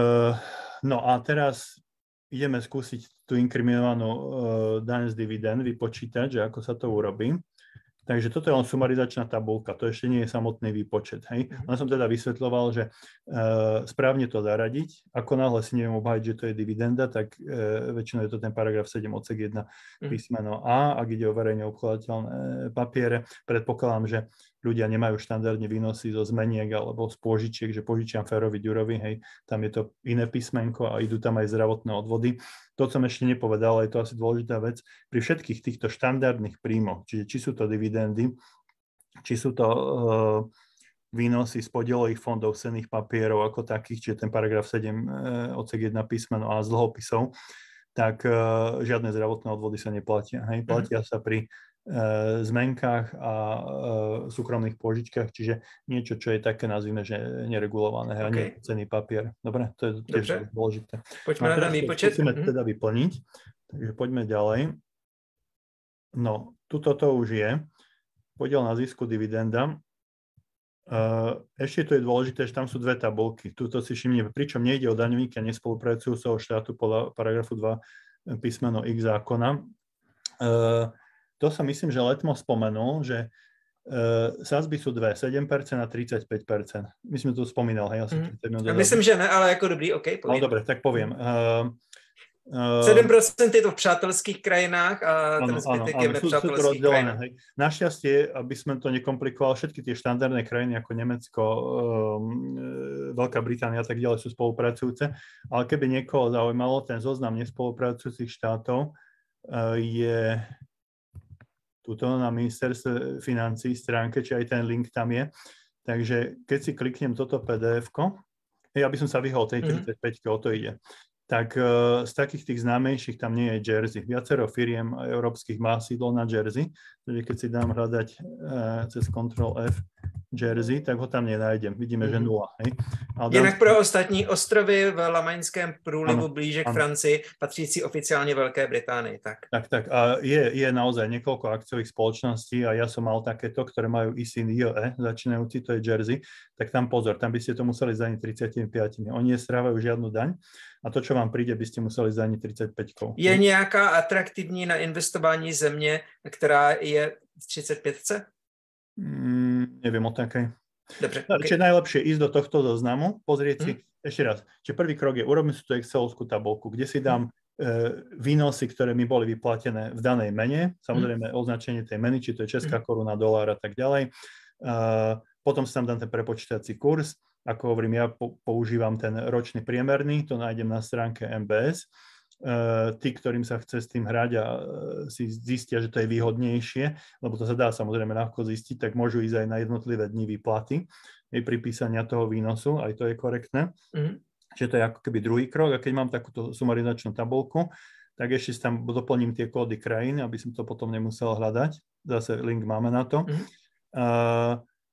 no a teraz ideme skúsiť tú inkriminovanú e, daň z dividend vypočítať, že ako sa to urobí. Takže toto je len sumarizačná tabuľka, to ešte nie je samotný výpočet. Hej. Len som teda vysvetľoval, že e, správne to zaradiť, ako náhle si neviem obhájiť, že to je dividenda, tak e, väčšinou je to ten paragraf sedem odsek jeden písmeno A, ak ide o verejne obkladateľné papiere. Predpokladám, že ľudia nemajú štandardne výnosy zo zmeniek alebo z požičiek, že požičiam Ferovi Ďurovi, hej, tam je to iné písmenko a idú tam aj zdravotné odvody. To, čo som ešte nepovedal, je to asi dôležitá vec, pri všetkých týchto štandardných príjmoch, čiže či sú to dividendy, či sú to uh, výnosy z podielových fondov, cenných papierov ako takých, čiže ten paragraf sedem, uh, odsek jeden písmeno A z dlhopisov, tak uh, žiadne zdravotné odvody sa neplatia. Hej? Platia sa pri uh, zmenkách a uh, súkromných pôžičkách, čiže niečo, čo je také, nazvime, že neregulované, hej, okay. Nie cenný papier. Dobre, to je tiež dôležité. Poďme na výpočet. Musíme mm-hmm. teda vyplniť, takže poďme ďalej. No, tuto to už je. Podiel na zisku, dividenda. Ešte tu je dôležité, že tam sú dve tabulky. Tuto si všimne, pričom nejde o daňovníka, nespolupracujú sa o štátu podľa paragrafu dva písmeno X zákona. To sa myslím, že Letmo spomenul, že sazby sú dve, sedem percent a tridsaťpäť percent. My sme to spomínal, hej? Asi mm. Myslím, že ne, ale ako dobrý, OK, poviem. No dobre, tak poviem. sedem percent je to v přátelských krajinách a ano, ten zbytek ano, je v přátelských krajinách. Hej. Našťastie, aby sme to nekomplikovali, všetky tie štandardné krajiny ako Nemecko, um, Veľká Británia a tak ďalej sú spolupracujúce, ale keby niekoho zaujímalo, ten zoznam nespolupracujúcich štátov uh, je tuto na ministerstve financií stránke, či aj ten link tam je. Takže keď si kliknem toto pé dé efko, hej, aby som sa vyhol tej tridsaťpäťke, mm. o to ide. Tak z takých tých známejších tam nie je Jersey. Viacero firiem európskych má sídlo na Jersey, takže keď si dám hľadať cez Ctrl F Jersey, tak ho tam nenájdem. Vidíme, mm. že nula. Hej? Jinak pro ostatní ostrovy v Lamaňském průlivu blíže k Francii patřící oficiálne Veľké Británii. Tak, tak. tak. A je, je naozaj niekoľko akciových spoločností a ja som mal takéto, ktoré majú í cé en í o é, začínajúci, to je Jersey, tak tam pozor, tam by ste to museli zaniť tridsaťpäť. Oni nestrávajú žiadnu daň. A to, čo vám príde, by ste museli zdanit tridsaťpäťkou. Je nejaká atraktivní na investování země, která je v tridsaťpäťce? Mm, neviem o takej. Dobre. Čiže okay. Najlepšie ísť do tohto zoznamu, pozrieť si, mm. ešte raz, čiže prvý krok je, urobím si tú excelovskú tabulku, kde si dám mm. e, výnosy, ktoré mi boli vyplatené v danej mene, samozrejme mm. označenie tej meny, či to je česká mm. koruna, dolár a tak ďalej. E, potom si tam dám ten prepočítací kurz. Ako hovorím, ja používam ten ročný priemerný, to nájdem na stránke em bé es. E, tí, ktorým sa chce s tým hrať a e, si zistia, že to je výhodnejšie, lebo to sa dá samozrejme ľahko zistiť, tak môžu ísť aj na jednotlivé dni výplaty aj pripísania toho výnosu, aj to je korektné. Mm-hmm. Čiže to je ako keby druhý krok. A keď mám takúto sumarizačnú tabulku, tak ešte si tam doplním tie kódy krajín, aby som to potom nemusel hľadať. Zase link máme na to. Mm-hmm. E,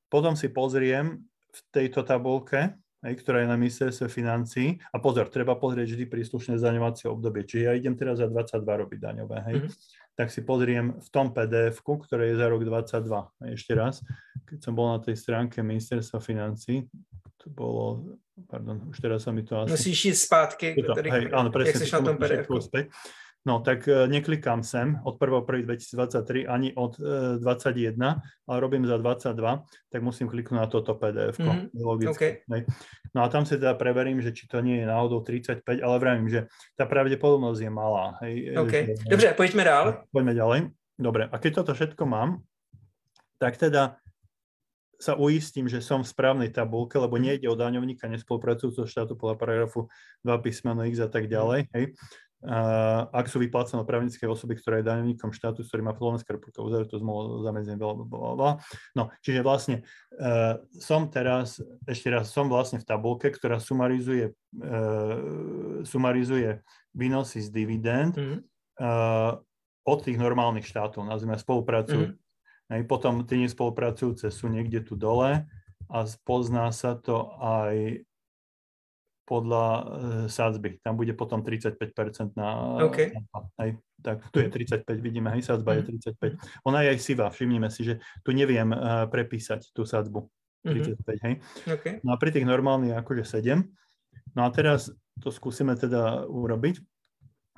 potom si pozriem v tejto tabulke, aj, ktorá je na ministerstve financií. A pozor, treba pozrieť vždy príslušné zdaňovacie obdobie. Čiže ja idem teraz za dvadsaťdva robiť daňové. Hej. Mm-hmm. Tak si pozriem v tom pé dé efku, ktoré je za rok dvadsaťdva. A ešte raz, keď som bol na tej stránke ministerstva financií, to bolo, pardon, už teraz sa mi to asi... Musíš ísť spátky, ktorý... Hej, áno, presne, si na tom pé dé efku. No, tak neklikám sem od prvého prvého dvetisícdvadsaťtri ani od e, dvadsaťjeden, ale robím za dvadsaťdva, tak musím kliknúť na toto pé dé efko. Mm, logicky. Okay. No a tam si teda preverím, že či to nie je náhodou tridsaťpäť, ale vravím, že tá pravdepodobnosť je malá. Hej, okay. že... Dobre, poďme ďalej. Poďme ďalej. Dobre, a keď toto všetko mám, tak teda sa uistím, že som v správnej tabulke, lebo nejde o daňovníka nespolupracujúceho štátu podľa paragrafu dva písmeno X a tak ďalej, hej. Uh, ak sú vyplácané právnické osoby, ktorá je daňovníkom štátu, s ktorým má Slovenská republika uzavretú zmluvu o zamedzení, blablabla. No, čiže vlastne uh, som teraz, ešte raz, som vlastne v tabulke, ktorá sumarizuje, uh, sumarizuje výnosy z dividend mm-hmm. uh, od tých normálnych štátov, nazvime spolupracujú. Mm-hmm. Potom tie nespolupracujúce sú niekde tu dole a spozná sa to aj podľa e, sadzby. Tam bude potom tridsaťpäť percent na... Okay. Aj, tak tu je tridsaťpäť, vidíme, hej, sadzba mm. je tridsaťpäť. Ona je aj sivá, všimnime si, že tu neviem e, prepísať tú sadzbu. tridsaťpäť, mm-hmm. hej. Okay. No a pri tých normálnych akože sedem. No a teraz to skúsime teda urobiť.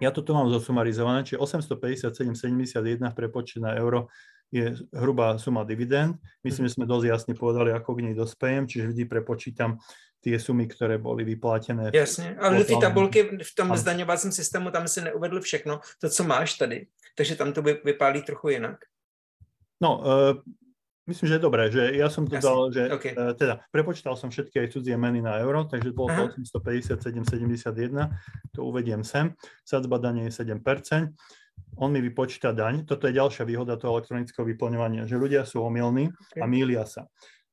Ja to tu mám zosumarizované, čiže osemstopäťdesiatsedem sedemdesiatjeden prepočet na euro je hrubá suma dividend. Myslím, že sme dosť jasne povedali, ako k nej dospejem, čiže vždy prepočítam tie sumy, ktoré boli vyplátené. Jasne, ale do té tabulky v tom zdaňovacím systému tam si neuvedl všechno, to, co máš tady, takže tam to vypálí trochu jinak. No, uh, myslím, že je dobré, že ja som to Jasne. Dal, že okay. uh, teda prepočítal som všetky aj cudzie meny na euro, takže bolo to osemstopäťdesiatsedem sedemdesiatjeden, to uvediem sem, sadzba dane je sedem percent, on mi vypočíta daň, toto je ďalšia výhoda toho elektronického vyplňovania, že ľudia sú omylní okay. a mýlia sa.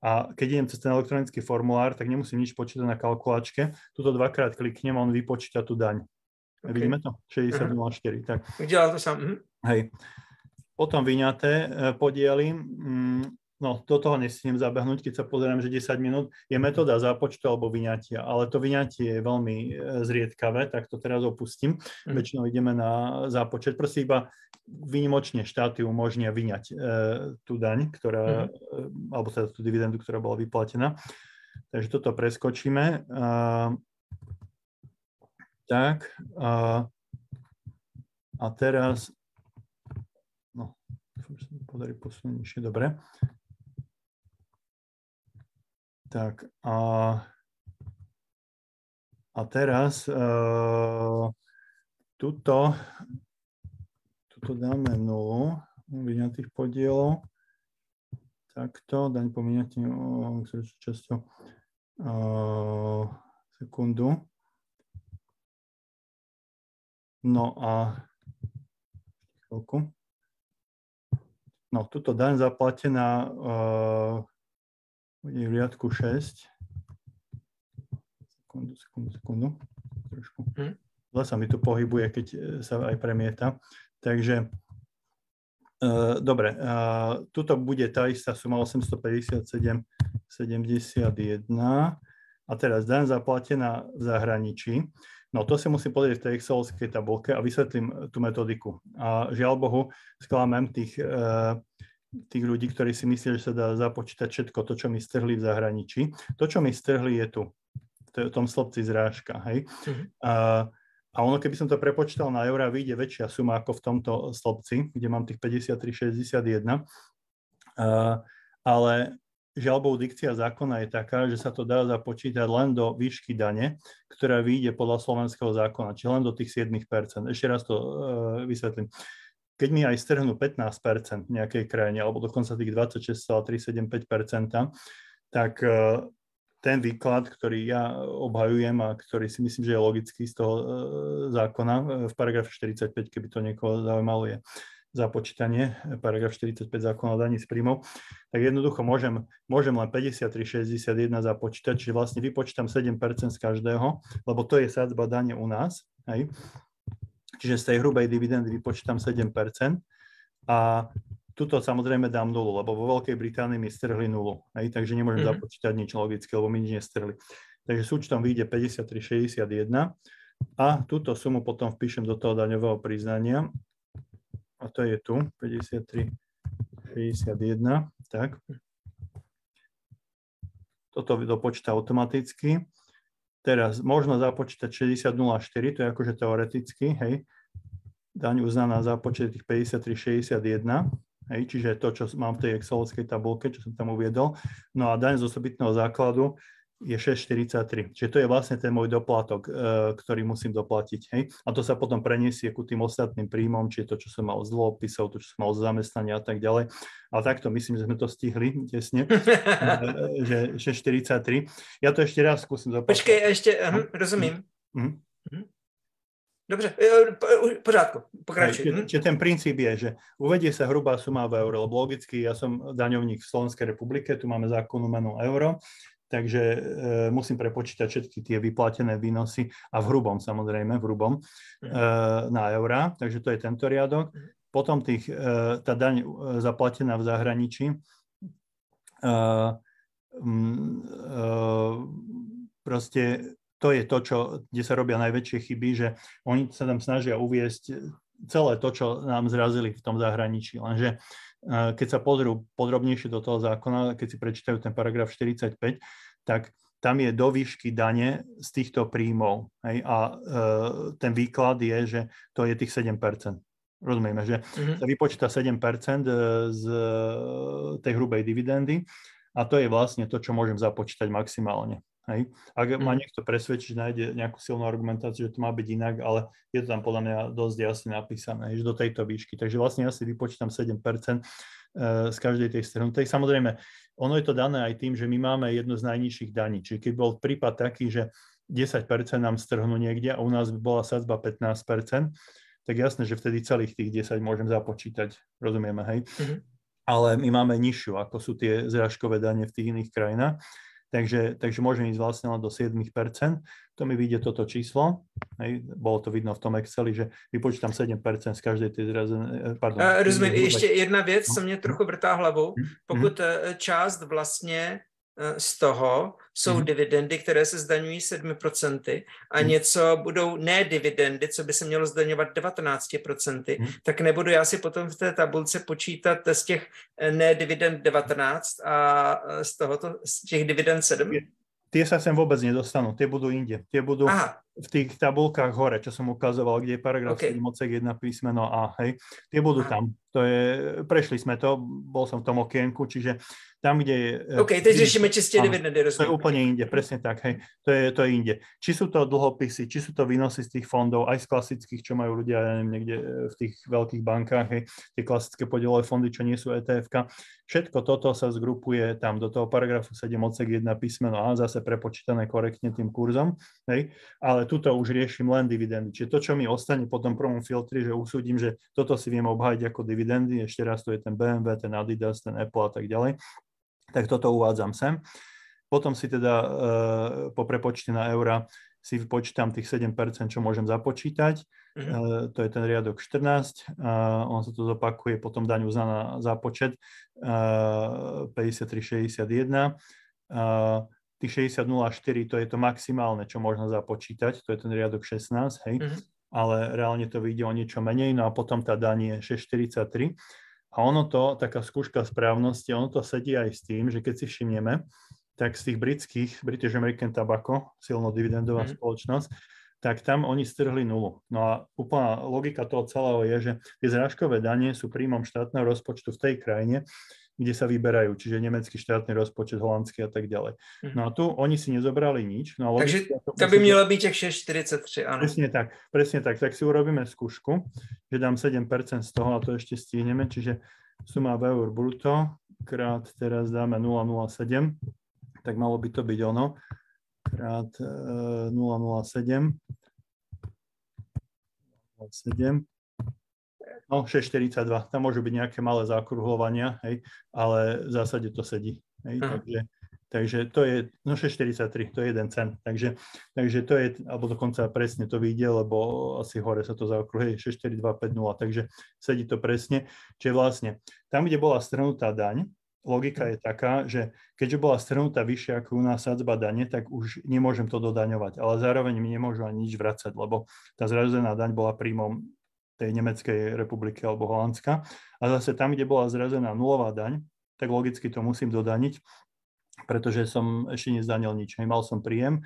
A keď idem cez ten elektronický formulár, tak nemusím nič počítať na kalkulačke. Tuto dvakrát kliknem a on vypočíta tú daň. Okay. Vidíme to? šesťdesiat nula štyri, tak. Udelal to sám. Mhm. Hej. Potom vyňaté podiely. No, do toho nesmiem zabehnúť, keď sa pozerám, že desať minút je metóda zápočtu alebo vyňatia, ale to vyňatie je veľmi zriedkavé, tak to teraz opustím. Mm. Väčšinou ideme na zápočet. Proste iba výnimočne štáty umožnia vyňať e, tú daň, ktorá, mm. alebo teda tú dividendu, ktorá bola vyplatená. Takže toto preskočíme. E, tak. E, a teraz... No, dúfam, že sa mi podarí posunúť nižšie. Dobre. Tak a, a teraz e, tuto, tuto dáme nulu vyňatých podielov. Takto, daň po vyňatí časťou e, sekundu. No a chvíľku. No, tuto daň zaplatená e, je v riadku šesť. Sekundu, sekundu, sekundu. Trošku. Zle sa mi tu pohybuje, keď sa aj premieta. Takže, e, dobre, e, tuto bude tá istá suma osemstopäťdesiatsedem sedemdesiatjeden. A teraz daň zaplatená v zahraničí. No to si musím pozrieť v tej excelovskej tabulke a vysvetlím tú metodiku. A žiaľ Bohu, sklamem tých... E, tých ľudí, ktorí si myslia, že sa dá započítať všetko to, čo mi strhli v zahraničí. To, čo mi strhli, je tu. To je v tom slobci zrážka, hej. Mm-hmm. A, a ono, keby som to prepočítal na eurá, vyjde väčšia suma ako v tomto slobci, kde mám tých päťdesiattri šesťdesiatjeden. A, ale žiaľ Bohu, dikcia zákona je taká, že sa to dá započítať len do výšky dane, ktorá vyjde podľa slovenského zákona, či len do tých sedem percent. Ešte raz to uh, vysvetlím. Keď mi aj strhnú pätnásť percent v nejakej krajine, alebo dokonca tých dvadsaťšesť celá tristosedemdesiatpäť percent, tak ten výklad, ktorý ja obhajujem a ktorý si myslím, že je logický z toho zákona, v paragrafe štyridsaťpäť, keby to niekoho zaujímalo, je započítanie, paragraf štyridsaťpäť zákona o daní z príjmov, tak jednoducho môžem, môžem len päťdesiattri šesťdesiatjeden započítať, čiže vlastne vypočítam sedem percent z každého, lebo to je sadzba dane u nás, hej. Čiže z tej hrubej dividendy vypočítam sedem percent a tuto samozrejme dám nulu, lebo vo Veľkej Británii mi strhli nulu, hej, takže nemôžem mm-hmm. započítať nič logické, lebo mi nič nestrhli. Takže súčtom vyjde päťdesiattri šesťdesiatjeden a túto sumu potom vpíšem do toho daňového priznania a to je tu, päťdesiattri šesťdesiatjeden, tak. Toto dopočíta automaticky. Teraz možno započítať šesťdesiat nula štyri, to je akože teoreticky, hej, daň uznaná započet tých päťdesiattri šesťdesiatjeden, hej, čiže to, čo mám v tej excelovskej tabulke, čo som tam uviedol, no a daň z osobitného základu je šesť štyridsaťtri, čiže to je vlastne ten môj doplatok, e, ktorý musím doplatiť, hej, a to sa potom preniesie ku tým ostatným príjmom, čiže to, čo som mal z dlhopisov, to, čo som mal z zamestnania a tak ďalej, ale takto myslím, že sme to stihli tesne, že šesť štyridsaťtri. Ja to ešte raz skúsim zaplatiť. Počkej, ešte, hm, rozumiem. Hm. Hm. Dobře, pořádku, pokračuj. Čiže, čiže ten princíp je, že uvedie sa hrubá suma v euro, lebo logicky ja som daňovník v Slovenskej republike, tu máme zákonnú menu euro, takže e, musím prepočítať všetky tie vyplatené výnosy a v hrubom samozrejme, v hrubom e, na eurá, takže to je tento riadok. Potom tých, e, tá daň zaplatená v zahraničí, e, e, proste to je to, čo, kde sa robia najväčšie chyby, že oni sa tam snažia uviesť celé to, čo nám zrazili v tom zahraničí, lenže keď sa pozrú podrobnejšie do toho zákona, keď si prečítajú ten paragraf štyridsaťpäť, tak tam je do výšky dane z týchto príjmov. Hej? A e, ten výklad je, že to je tých sedem percent. Rozumieme, že mm-hmm. sa vypočíta sedem percent z tej hrubej dividendy a to je vlastne to, čo môžem započítať maximálne. Hej? Ak ma niekto presvedčí, nájde nejakú silnú argumentáciu, že to má byť inak, ale je to tam podľa mňa dosť jasne napísané, že do tejto výšky. Takže vlastne ja si vypočítam sedem percent z každej tej strhnutej. Samozrejme, ono je to dané aj tým, že my máme jednu z najnižších daní. Čiže keď bol prípad taký, že desať percent nám strhnú niekde a u nás by bola sadzba pätnásť percent, tak jasné, že vtedy celých tých desať môžem započítať. Rozumieme, hej? Mm-hmm. Ale my máme nižšiu, ako sú tie zrážkové dane v tých iných krajinách. takže, takže môžem ísť vlastne len do sedem percent. To mi vyjde toto číslo. Hej, bolo to vidno v tom Exceli, že vypočítam sedem percent z každej tej zrazené... Pardon. Rozumím, ještě jedna věc, co mě trochu vrtá hlavou. Pokud část vlastně z toho jsou mm. dividendy, které se zdaňují sedm procent a mm. něco budou ne dividendy, co by se mělo zdaňovat devatenáct procent, mm. tak nebudu já si potom v té tabulce počítat z těch ne dividend devatenáct a z tohoto, z těch dividend sedm? Tie sa sem vôbec nedostanú, tie budú inde. Tie budú Aha. v tých tabulkách hore, čo som ukazoval, kde je paragraf okay. sedem odsek jedna písmeno A, hej. Tie budú Aha. tam. To je, prešli sme to, bol som v tom okienku, čiže tam, kde je... OK, teď riešime čisté dividendy, rozumiem. To je úplne inde, presne tak, hej. To je, to je inde. Či sú to dlhopisy, či sú to výnosy z tých fondov, aj z klasických, čo majú ľudia, ja neviem, niekde v tých veľkých bankách, hej, tie klasické podielové fondy, čo nie sú é té efka. Všetko toto sa zgrupuje tam do toho paragrafu sedem odsek jedna písmeno A, zase prepočítané korektne tým kurzom, hej. Ale tuto už riešim len dividendy. Čiže to, čo mi ostane po tom prvom filtri, že usúdim, že toto si viem obhájiť ako dividendy, dividendy, ešte raz to je ten bé em vé, ten Adidas, ten Apple a tak ďalej, tak toto uvádzam sem. Potom si teda e, po prepočte na eura si vypočítam tých sedem percent, čo môžem započítať, e, to je ten riadok štrnásť, e, on sa to zopakuje, potom daň uznaná zápočet e, päťdesiattri šesťdesiatjeden, e, tých šesťdesiat nula štyri, to je to maximálne, čo možno započítať, to je ten riadok šestnásť, hej. Mm-hmm. Ale reálne to vyjde o niečo menej, no a potom tá daň je šesť štyridsaťtri. A ono to, taká skúška správnosti, ono to sedí aj s tým, že keď si všimneme, tak z tých britských, British American Tobacco, silno dividendová mm. spoločnosť, tak tam oni strhli nulu. No a úplná logika toho celého je, že tie zrážkové dane sú príjmom štátneho rozpočtu v tej krajine, kde sa vyberajú, čiže nemecký štátny rozpočet, holandský a tak ďalej. No a tu oni si nezobrali nič. No takže to, to by musí... mělo byť tých šesť štyridsaťtri, áno. Presne tak, presne tak. Tak si urobíme skúšku, že dám sedem percent z toho a to ešte stihneme, čiže suma v eur bruto, krát teraz dáme nula celá nula sedem, tak malo by to byť ono, krát nula celá nula sedem, nula celá nula sedem, no, šesť štyridsaťdva, tam môžu byť nejaké malé zakrúhľovania, hej, ale v zásade to sedí, hej, uh-huh. takže, takže to je, no šesť štyridsaťtri, to je jeden cent, takže, takže to je, alebo dokonca presne to vyjde, lebo asi hore sa to zakrúhľuje, šesť štyri dva päť nula, takže sedí to presne, čiže vlastne tam, kde bola strhnutá daň, logika je taká, že keďže bola strhnutá vyššia ako u nás sadzba dane, tak už nemôžem to dodaňovať, ale zároveň mi nemôžu ani nič vracať, lebo tá zrazená daň bola príjmom tej Nemeckej republiky alebo Holandska. A zase tam, kde bola zrazená nulová daň, tak logicky to musím dodaniť, pretože som ešte nezdanil nič. Mal som príjem,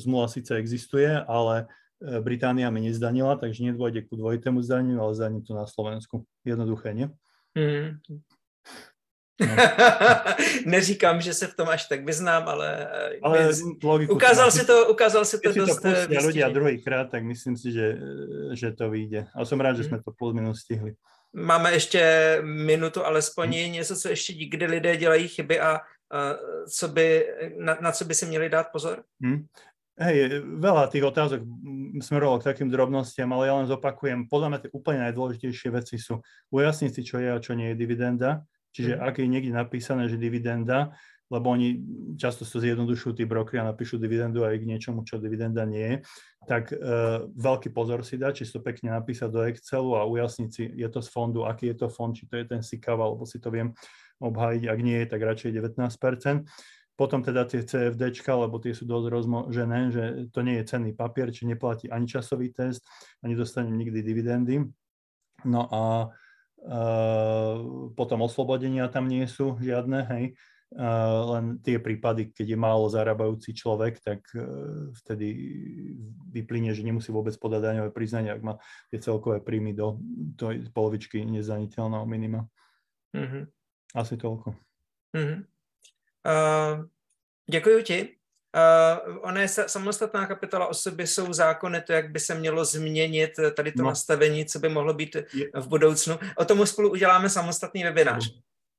zmluva síce existuje, ale Británia mi nezdanila, takže nedôjde ku dvojitému zdaneniu, ale zdaním to na Slovensku. Jednoduché, nie? Mm. No. Neříkám, že se v tom až tak vyznám, ale, ale ukázal si to, ukázal si to dosť vystižne. Keď si to ľudia druhýkrát, tak myslím si, že, že to vyjde. A som rád, že sme to plus minus stihli. Máme ešte minutu, alespoň je něco, co ešte nikdy lidé dělají chyby a, a co by, na, na co by si měli dát pozor? Hmm. Hej, veľa tých otázok smerovalo k takým drobnostiam, ale ja len zopakujem. Podľa mňa tie úplne najdôležitejšie veci sú ujasniť si, čo je a čo nie je dividenda. Čiže ak je niekde napísané, že dividenda, lebo oni často to zjednodušujú tí brokeri a napíšu dividendu aj k niečomu, čo dividenda nie je, tak e, veľký pozor si dá, či si to pekne napísať do Excelu a ujasniť si, je to z fondu, aký je to fond, či to je ten SICAV, alebo si to viem obhájiť, ak nie je, tak radšej devätnásť percent. Potom teda tie cé ef déčka, lebo tie sú dosť rozmožené, že to nie je cenný papier, či neplatí ani časový test, ani dostanem nikdy dividendy. No a Uh, potom oslobodenia tam nie sú žiadne, hej, uh, len tie prípady, keď je málo zarábajúci človek, tak uh, vtedy vyplynie, že nemusí vôbec podať daňové priznanie, ak má tie celkové príjmy do tej polovičky nezdaniteľného minima. Mm-hmm. Asi toľko. Mm-hmm. Uh, ďakujem ti. Uh, ona je samostatná kapitola o sobě, jsou zákony, to, jak by se mělo změnit tady to no. nastavení, co by mohlo být v budoucnu. O tomu spolu uděláme samostatný webinář.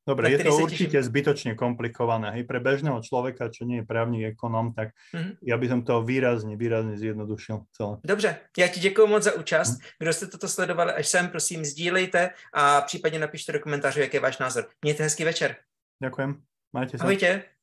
Dobre, je to určite teším. Zbytočne komplikované. Hej, pre bežného človeka, čo nie je právny ekonom, tak mm-hmm. ja by som to výrazne, výrazne zjednodušil celé. Dobře, ja ti ďakujem moc za účast. Mm-hmm. Kdo ste toto sledovali až sem, prosím, sdílejte a případně napište do komentářů, jaký je váš názor. Mějte hezký večer. Ďakujem, majte sa. Ahojte.